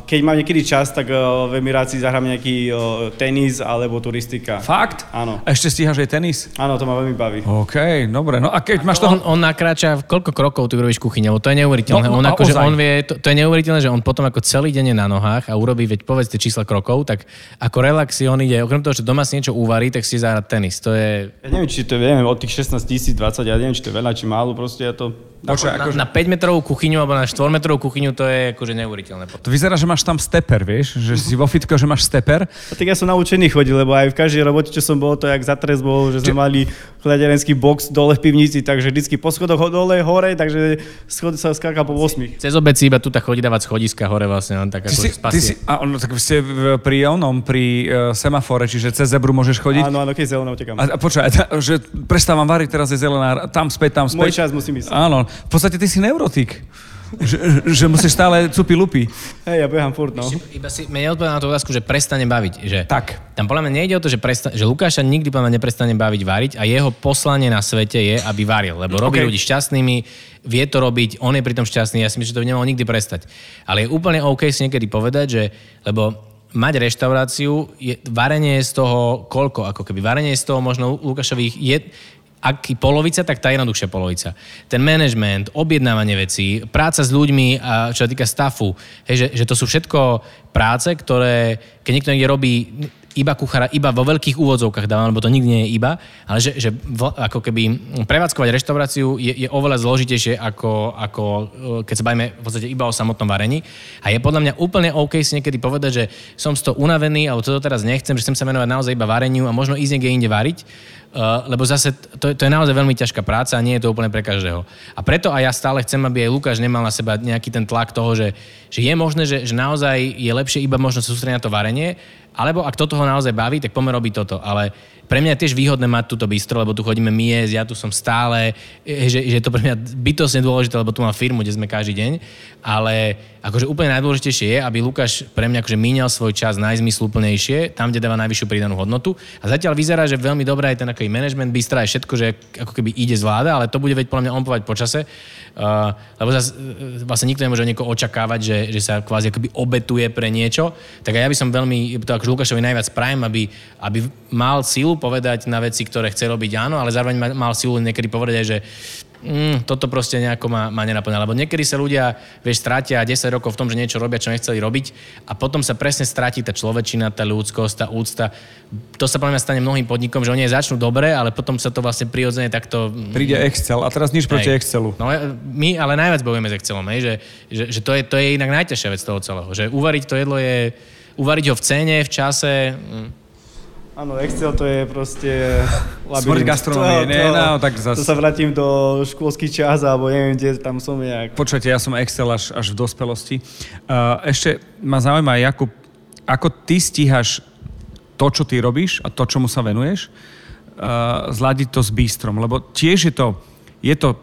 keď mám niekedy čas, tak uh, veľmi rád si zahrám nejaký uh, tenis alebo turistika. Fakt? Áno. A ešte stíhaš aj tenis? Áno, to ma veľmi baví. OK, dobre. No a keď a máš to... On, on nakráča, koľko krokov ty robíš kuchyňa, lebo to je neuveriteľné. No, no, on ako, že on vie, to, to je neuveriteľné, že on potom ako celý deň je na nohách a urobí, veď povedzte čísla krokov, tak ako relaxy on ide. Okrem toho, že doma si niečo uvarí, tak si zahrá tenis. To je... Ja neviem, či to viem, od tých šestnásť tisíc, dvadsať, ja neviem, či to je veľa, či málo, proste ja to... Počuva, akože... na, na päťmetrovú kuchyňu alebo na štvormetrovú kuchyňu to je akože neuveriteľné. To vyzerá, že máš tam steper, vieš? Že si vo fitko, že máš steper. A tak ja som naučený chodil, lebo aj v každej robote, čo som bol, to jak zatres bol, že sme Či... mali chladiarenský box dole v pivnici, takže vždycky po schodoch dole, hore, takže schod sa skáka po osem. Cez obec si iba tu tá chodí dávať schodiska hore vlastne, on tak ako spasie. A ono, tak ste pri onom, pri uh, semafore, čiže cez zebru môžeš chodiť? Áno, áno, keď zelenou utekám. A, a počkaj, že prestávam variť, teraz je zelená, tam späť, tam späť. Môj čas musím ísť. Áno. V podstate ty si neurotik, že, že musíš stále cupi lupi. Hej, ja behám furt, no. Iba si mne neodpovedal na tú otázku, že prestane baviť. Že tak. Tam podľa mňa nejde o to, že, presta- že Lukáša nikdy podľa mňa neprestane baviť váriť a jeho poslanie na svete je, aby varil, lebo robí okay. Ľudí šťastnými, vie to robiť, on je pritom šťastný, ja si myslím, že to by nemal nikdy prestať. Ale je úplne OK si niekedy povedať, že, lebo... Mať reštauráciu, je, varenie je z toho koľko, ako keby varenie je z toho možno Lukášových je aký polovica, tak tá jednoduchšia polovica. Ten management, objednávanie vecí, práca s ľuďmi, a čo sa týka staffu, hej, že, že to sú všetko práce, ktoré, keď niekto niekde robí iba kuchára, iba vo veľkých úvodzovkách dávam, lebo to nikdy nie je iba, ale že, že vl, ako keby prevádzkovať reštauráciu je, je oveľa zložitejšie ako, ako keď sa bavíme v podstate iba o samotnom varení. A je podľa mňa úplne OK si niekedy povedať, že som z toho unavený, alebo toto teraz nechcem, že chcem sa venovať naozaj iba vareniu a možno ísť niekde inde variť, lebo zase to, to je naozaj veľmi ťažká práca a nie je to úplne pre každého. A preto aj ja stále chcem, aby aj Lukáš nemal na seba nejaký ten tlak toho, že, že je možné, že, že naozaj je lepšie iba možno sa sústrediť na to varenie, alebo ak toto ho naozaj baví, tak poďme robiť toto. Ale pre mňa je tiež výhodné mať túto bistro, lebo tu chodíme my jesť, ja tu som stále, že, že je to pre mňa bytostne dôležité, lebo tu mám firmu, kde sme každý deň, ale akože úplne najdôležitejšie je, aby Lukáš pre mňa akože míňal svoj čas najzmysluplnejšie, tam, kde dáva najvyššiu pridanú hodnotu. A zatiaľ vyzerá, že veľmi dobrá je ten akoby management bistra, je všetko, že ako keby ide zvláda, ale to bude veď podľa mňa on povedať po čase, uh, lebo zase vlastne nikto nemôže niekoho očakávať, že, že sa kvázi akoby obetuje pre niečo. Tak ja by som veľmi to akože Lukášovi najviac prajem, aby, aby mal silu povedať na veci, ktoré chce robiť, áno, ale zároveň mal silu niekedy povedať aj, že mm, toto proste nejako ma, ma nenaplňa. Lebo niekedy sa ľudia, vieš, strátia desať rokov v tom, že niečo robia, čo nechceli robiť a potom sa presne stráti tá človečina, tá ľudskosť, tá úcta. To sa pre mňa stane mnohým podnikom, že oni začnú dobre, ale potom sa to vlastne prirodzene takto... Príde Excel a teraz nič proti Excelu. No, my ale najviac bojujeme s Excelom, hej, že, že, že to, je, to je inak najťažšia vec toho celého. Že uvariť to jedlo je... Uvariť ho v cene, v čase... Áno, Excel to je proste... Smrť gastronomie, nie? No, tak zas... To sa vrátim do škôlskych čas, alebo neviem, kde tam som nejak... Počujete, ja som Excel až, až v dospelosti. Uh, ešte ma zaujíma, Jakub, ako ty stíhaš to, čo ty robíš a to, čomu sa venuješ, uh, zladiť to s bistrom, lebo tiež je to... Je to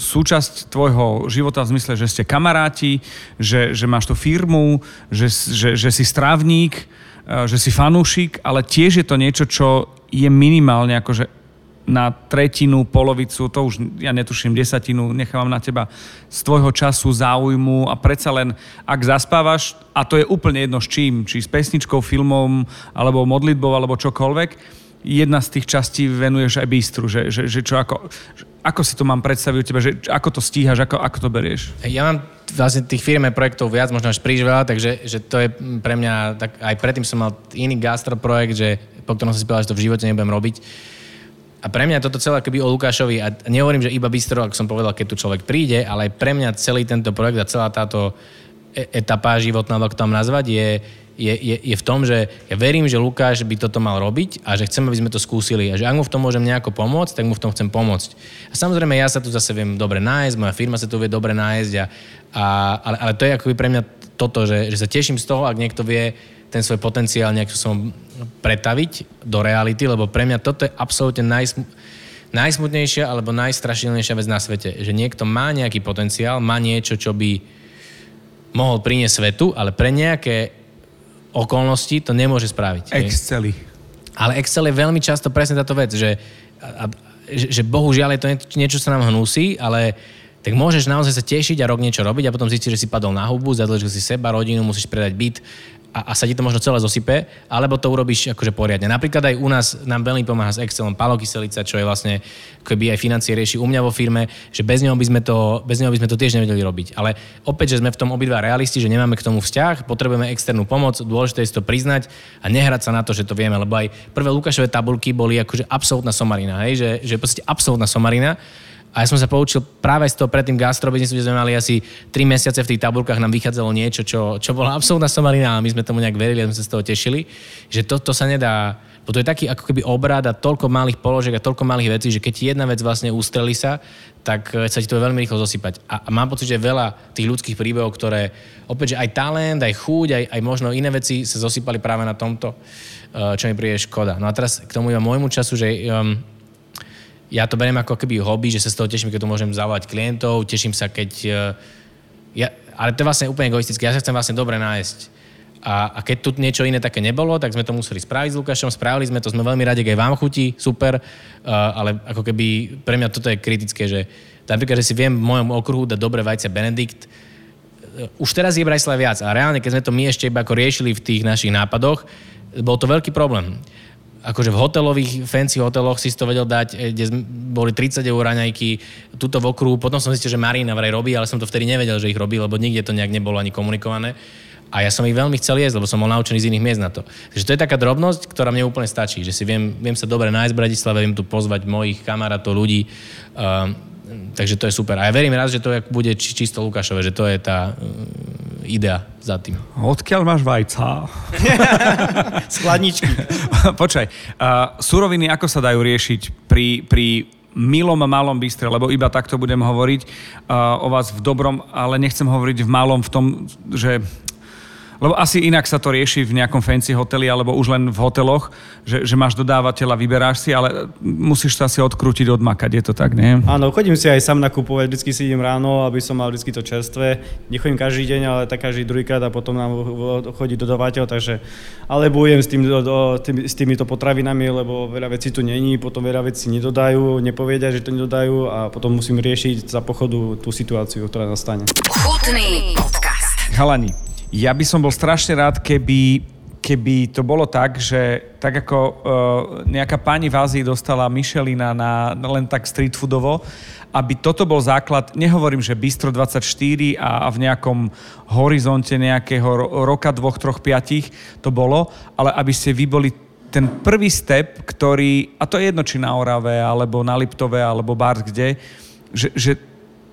súčasť tvojho života v zmysle, že ste kamaráti, že, že máš tú firmu, že, že, že si strávnik, že si fanúšik, ale tiež je to niečo, čo je minimálne akože na tretinu, polovicu, to už ja netuším, desatinu, nechávam na teba z tvojho času, záujmu a predsa len, ak zaspávaš, a to je úplne jedno s čím, či s pesničkou, filmom, alebo modlitbou, alebo čokoľvek, jedna z tých častí venuješ aj bistru, že, že, že čo ako, ako si to mám predstaviť u teba, že ako to stíhaš, ako, ako to berieš? Ja mám vlastne tých firiem a projektov viac, možno až príliš veľa, takže že to je pre mňa, tak aj predtým som mal iný gastroprojekt, že, po ktorom som si povedal, že to v živote nebudem robiť. A pre mňa toto celé keby o Lukášovi, a nehovorím, že iba bistro, ako som povedal, keď tu človek príde, ale aj pre mňa celý tento projekt a celá táto etapa životná, ako tam nazvať, je Je, je, je v tom, že ja verím, že Lukáš by toto mal robiť a že chcem, aby sme to skúsili a že ak mu v tom môžem nejako pomôcť, tak mu v tom chcem pomôcť. A samozrejme, ja sa tu zase viem dobre nájsť, moja firma sa tu vie dobre nájsť, a, a, ale, ale to je akoby pre mňa toto, že, že sa teším z toho, ak niekto vie ten svoj potenciál nejak som pretaviť do reality, lebo pre mňa toto je absolútne najsm, najsmutnejšia alebo najstrašidelnejšia vec na svete. Že niekto má nejaký potenciál, má niečo, čo by mohol priniesť svetu, ale pre nejaké okolnosti to nemôže spraviť. Excely. Ale Excel je veľmi často presne táto vec, že, a, že, že bohužiaľ je to niečo, čo sa nám hnusí, ale tak môžeš naozaj sa tešiť a rok niečo robiť a potom zistíš, že si padol na hubu, zadlžil si seba, rodinu, musíš predať byt a, a sa ti to možno celé zosype, alebo to urobíš akože poriadne. Napríklad aj u nás nám veľmi pomáha s Excelom Palo Kyselica, čo je vlastne, keby aj financie rieši u mňa vo firme, že bez neho by sme to, bez neho by sme to tiež nevedeli robiť. Ale opäť, že sme v tom obidva realisti, že nemáme k tomu vzťah, potrebujeme externú pomoc, dôležité je si to priznať a nehrať sa na to, že to vieme, lebo aj prvé Lukášove tabuľky boli akože absolútna somarina, hej? Že, že proste absolútna somarina. A ja som sa poučil práve z toho predtým gastrobiznisu, kde sme mali asi tri mesiace v tých tabulkách, nám vychádzalo niečo, čo, čo bola absolútna somarina a my sme tomu nejak verili a sme sa z toho tešili, že to, to sa nedá, bo to je taký ako keby obrad a toľko malých položiek a toľko malých vecí, že keď jedna vec vlastne ústrelí sa, tak sa ti to je veľmi rýchlo zosypať. A, a mám pocit, že veľa tých ľudských príbehov, ktoré opäť, že aj talent, aj chuť, aj, aj možno iné veci sa zosypali práve na tomto, čo mi príde škoda. No a teraz k tomu iba môjmu času, že... Um, Ja to beriem ako keby hobby, že sa z toho teším, keď tu môžem zavolať klientov, teším sa, keď... Ja, ale to je vlastne úplne egoistické, ja sa chcem vlastne dobre nájsť. A, a keď tu niečo iné také nebolo, tak sme to museli spraviť s Lukášom, spravili sme to, sme veľmi radi, keď vám chutí, super, ale ako keby pre mňa toto je kritické, že napríklad, že si viem v mojom okruhu dať dobre vajce Benedikt, už teraz je Bratislava viac a reálne, keď sme to my ešte iba ako riešili v tých našich nápadoch, bol to veľký problém. Akože v hotelových, fancy hoteloch si to vedel dať, kde boli tridsať eur raňajky, tuto v okruhu, potom som zistil, že Marina vraj robí, ale som to vtedy nevedel, že ich robí, lebo nikde to nejak nebolo ani komunikované. A ja som ich veľmi chcel jesť, lebo som bol naučený z iných miest na to. Takže to je taká drobnosť, ktorá mne úplne stačí, že si viem, viem sa dobre nájsť v Bratislave, viem tu pozvať mojich kamarátov, ľudí, uh, takže to je super. A ja verím raz, že to bude či, čisto Lukášové, že to je tá... Uh, idea za tým. Odkiaľ máš vajca? Z chladničky. Počkaj, uh, suroviny ako sa dajú riešiť pri, pri milom a malom bistre? Lebo iba takto budem hovoriť uh, o vás v dobrom, ale nechcem hovoriť v malom v tom, že Lebo asi inak sa to rieši v nejakom fancy hoteli alebo už len v hoteloch, že, že máš dodávateľa, vyberáš si, ale musíš sa si odkrútiť, odmakať, je to tak, nie? Áno, chodím si aj sám nakupovať, vždycky si idem ráno, aby som mal vždycky to čerstvé. Nechodím každý deň, ale tak každý druhýkrát a potom nám chodí dodávateľ, takže ale bojujem s, tým, s týmito potravinami, lebo veľa vecí tu není, potom veľa vecí nedodajú, nepovedia, že to nedodajú a potom musím riešiť za pochodu tú situáciu, ktorá nastane. Chutný podcast. Halani, ja by som bol strašne rád, keby, keby to bolo tak, že tak ako uh, nejaká pani v Ázii dostala Michelina na, na len tak street foodovo, aby toto bol základ, nehovorím, že Bistro dvadsaťštyri a, a v nejakom horizonte nejakého ro, roka, dvoch, troch, piatich to bolo, ale aby ste vy boli ten prvý step, ktorý, a to je jedno, či na Orave, alebo na Liptove, alebo bárs kde, že, že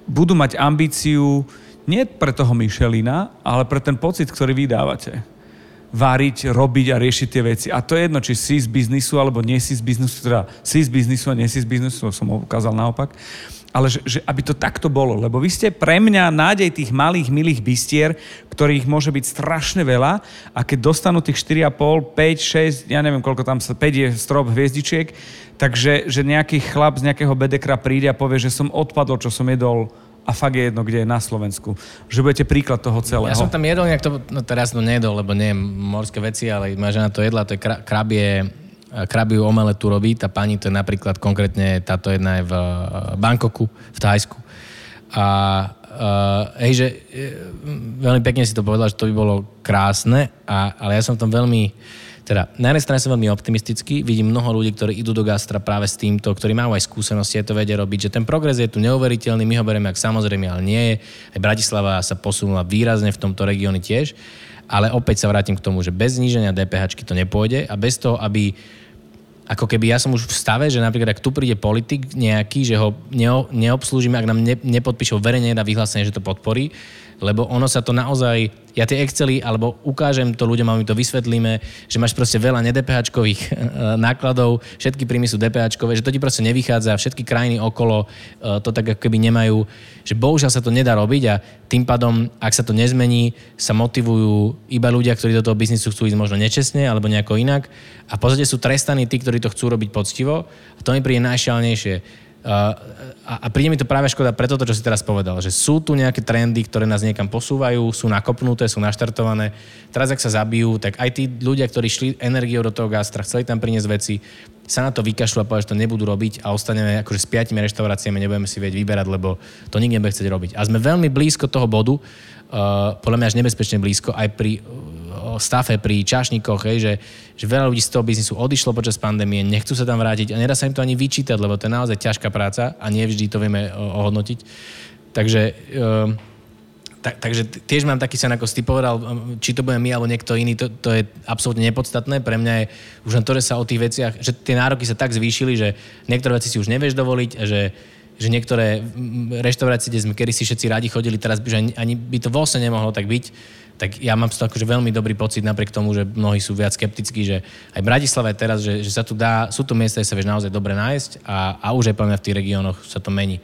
budú mať ambíciu nie pre toho Michelina, ale pre ten pocit, ktorý vy dávate. Váriť, robiť a riešiť tie veci. A to je jedno, či si z biznisu, alebo nie si z biznisu, teda si z biznisu a nie si z biznisu, som ho ukázal naopak. Ale že, že aby to takto bolo, lebo vy ste pre mňa nádej tých malých, milých bistier, ktorých môže byť strašne veľa a keď dostanú tých štyri a pol, päť, šesť, ja neviem, koľko tam sa, päť je strop hviezdičiek, takže že nejaký chlap z nejakého bedekra príde a povie, že som odpadol, čo som jedol a fakt je jedno, kde je na Slovensku. Že budete príklad toho celého. Ja som tam jedol, nejak to no teraz no nejedol, lebo nie morské veci, ale moja žena to jedla, to je krabie, krabiu omeletu robí, tá pani to je napríklad konkrétne, táto jedna je v Bangkoku, v Thajsku. A hej, že veľmi pekne si to povedala, že to by bolo krásne, a, ale ja som tam veľmi, teda na jednej strane som veľmi optimistický, vidím mnoho ľudí, ktorí idú do gastra práve s týmto, ktorí majú aj skúsenosti, je to vedia robiť, že ten progres je tu neuveriteľný, my ho berieme ako samozrejme, ale nie je. Aj Bratislava sa posunula výrazne v tomto regióne tiež, ale opäť sa vrátim k tomu, že bez zníženia DPHčky to nepôjde a bez toho, aby ako keby ja som už v stave, že napríklad ak tu príde politik nejaký, že ho neobslúžime, ak nám ne, nepodpíšou verejne na vyhlásenie, že to podporí, lebo ono sa to naozaj, ja tie Excely, alebo ukážem to ľuďom a my to vysvetlíme, že máš proste veľa nedepéhačkových nákladov, všetky príjmy sú DPHčkové, že to ti proste nevychádza, všetky krajiny okolo to tak ako keby nemajú, že bohužiaľ sa to nedá robiť a tým pádom, ak sa to nezmení, sa motivujú iba ľudia, ktorí do toho biznisu chcú ísť možno nečestne alebo nejako inak a v podstate sú trestaní tí, ktorí to chcú robiť poctivo a to mi príde najšialnejšie. A príde mi to práve škoda preto, čo si teraz povedal, že sú tu nejaké trendy, ktoré nás niekam posúvajú, sú nakopnuté, sú naštartované. Teraz, ak sa zabijú, tak aj tí ľudia, ktorí šli energiou do toho gastra, chceli tam priniesť veci, sa na to vykašľú a povedal, že to nebudú robiť a ostaneme akože s piatimi reštauráciami, nebudeme si vedieť vyberať, lebo to nikto nebude chcieť robiť. A sme veľmi blízko toho bodu, podľa mňa až nebezpečne blízko, aj pri stafe, pri čašníkoch, hej, že, že veľa ľudí z toho biznisu odišlo počas pandémie, nechcú sa tam vrátiť a nedá sa im to ani vyčítať, lebo to je naozaj ťažká práca a nie vždy to vieme ohodnotiť. Takže, tak, takže tiež mám taký sen, ako si ty povedal, či to budem my alebo niekto iný, to, to je absolútne nepodstatné. Pre mňa je už len to, že sa o tých veciach, že tie nároky sa tak zvýšili, že niektoré veci si už nevieš dovoliť a že že niektoré reštaurácie, kde sme kedy si všetci radi chodili, teraz by, že ani by to vlastne nemohlo tak byť, tak ja mám z toho akože veľmi dobrý pocit napriek tomu, že mnohí sú viac skeptickí, že aj Bratislava je teraz, že, že sa tu dá, sú tu miesta, kde sa vieš naozaj dobre nájsť a, a už aj pre mňa v tých regiónoch sa to mení.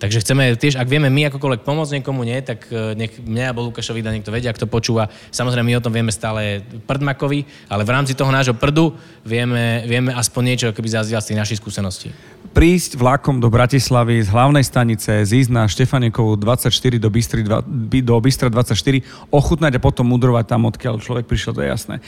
Takže chceme tiež, ak vieme my akokoľvek pomôcť niekomu, nie, tak nech mňa alebo Lukášovi dá niekto vedieť, ak to počúva. Samozrejme, my o tom vieme stále prdmakovi, ale v rámci toho nášho prdu vieme, vieme aspoň niečo, keby zazdiel z tých našich skúseností. Prísť vlakom do Bratislavy z hlavnej stanice, ísť na Štefánikovú dvadsaťštyri do Bystry, do Bystra dvadsaťštyri, ochutnať a potom mudrovať tam, odkiaľ človek prišiel, to je jasné.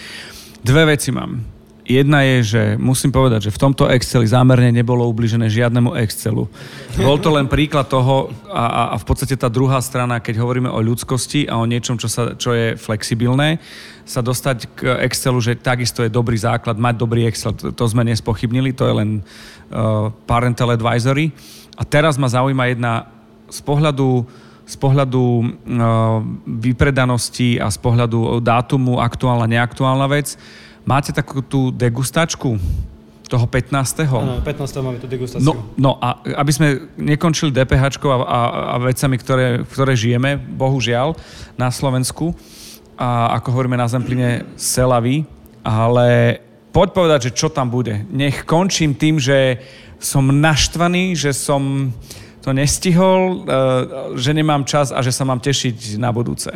Dve veci mám. Jedna je, že musím povedať, že v tomto Exceli zámerne nebolo ubližené žiadnemu Excelu. Bol to len príklad toho a, a v podstate tá druhá strana, keď hovoríme o ľudskosti a o niečom, čo, sa, čo je flexibilné, sa dostať k Excelu, že takisto je dobrý základ, mať dobrý Excel, to, to sme nespochybnili, to je len uh, parental advisory. A teraz ma zaujíma jedna z pohľadu z pohľadu e, vypredanosti a z pohľadu dátumu aktuálna, neaktuálna vec. Máte takú tú degustačku toho pätnásteho Áno, pätnásteho máme tú degustáciu. No, no a aby sme nekončili DPHčkou a, a, a vecami, ktoré, ktoré žijeme, bohužiaľ, na Slovensku, a ako hovoríme na Zemplíne, selavy, ale poď povedať, že čo tam bude. Nech končím tým, že som naštvaný, že som to nestihol, že nemám čas a že sa mám tešiť na budúce.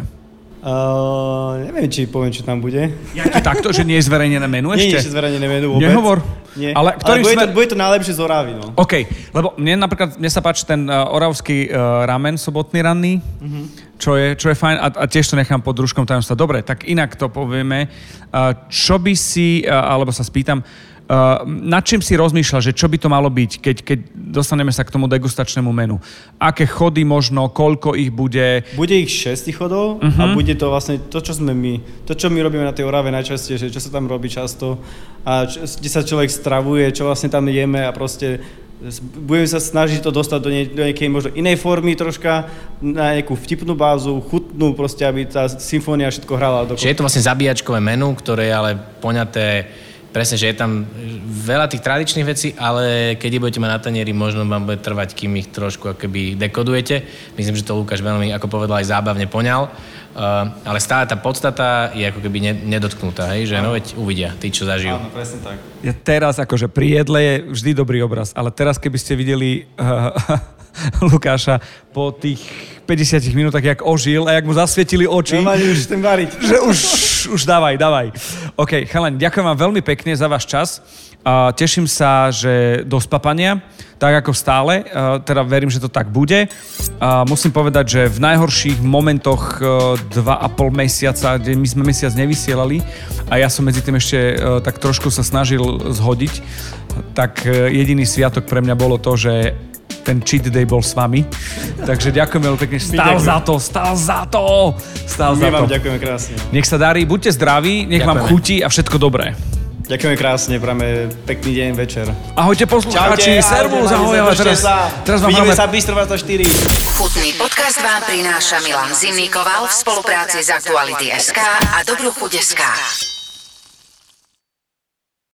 Uh, neviem, či poviem, čo tam bude. Jaký takto, že nie je zverejnené menu ešte? Nie je ešte zverejnené menu vôbec. Nehovor. Nie. Ale, Ale bude, smer... to, bude to najlepšie z Oravy, no. OK, lebo mne napríklad, mne sa páči ten uh, oravský uh, ramen, sobotný ranný, mm-hmm. čo, je, čo je fajn a, a tiež to nechám pod družkom tajomstva. Dobre, tak inak to povieme. Uh, čo by si, uh, alebo sa spýtam, Uh, nad čím si rozmýšľal, že čo by to malo byť, keď, keď dostaneme sa k tomu degustačnému menu? Aké chody možno, koľko ich bude? Bude ich šesť chodov uh-huh. a bude to vlastne to, čo sme my, to, čo my robíme na tej Orave najčastejšie, čo sa tam robí často a čo, kde sa človek stravuje, čo vlastne tam jeme a proste budeme sa snažiť to dostať do, nie, do nejakej možno inej formy troška, na nejakú vtipnú bázu, chutnú proste, aby tá symfónia všetko hrala. Čiže je to vlastne zabíjačkové menu, ktoré je ale poňaté presne, že je tam veľa tých tradičných vecí, ale keď ich budete mať na tanieri, možno vám bude trvať, kým ich trošku akoby dekodujete. Myslím, že to Lukáš veľmi, ako povedal, aj zábavne poňal. Uh, ale stále tá podstata je ako keby nedotknutá, hej? Že no veď uvidia tí, čo zažijú. Áno, presne tak. Ja teraz akože pri jedle je vždy dobrý obraz, ale teraz keby ste videli uh, Lukáša po tých päťdesiatich minútach, jak ožil a jak mu zasvietili oči, no, už, ten variť. Že už, už dávaj, dávaj. OK, chalani, ďakujem vám veľmi pekne za váš čas. Uh, teším sa, že do spapania, tak ako stále, uh, teda verím, že to tak bude. Uh, musím povedať, že v najhorších momentoch uh, dva a pol mesiaca, kde my sme mesiac nevysielali a ja som medzi tým ešte uh, tak trošku sa snažil zhodiť, tak uh, jediný sviatok pre mňa bolo to, že ten cheat day bol s vami. Takže ďakujem veľmi pekne. Stál za to, stál za to, stál za to. My vám ďakujeme krásne. Nech sa darí, buďte zdraví, nech vám chutí a všetko dobré. Ďakujeme krásne, práme pekný deň, večer. Ahojte poslucháči, servus, ahoj, ahoj, teraz, teraz vám máme... Vidíme sa Bistro dvadsaťštyri. Chutný podcast vám prináša Milan Zimníkoval v spolupráci s Aktuality bodka es ká a Dobrú chuť bodka es ká.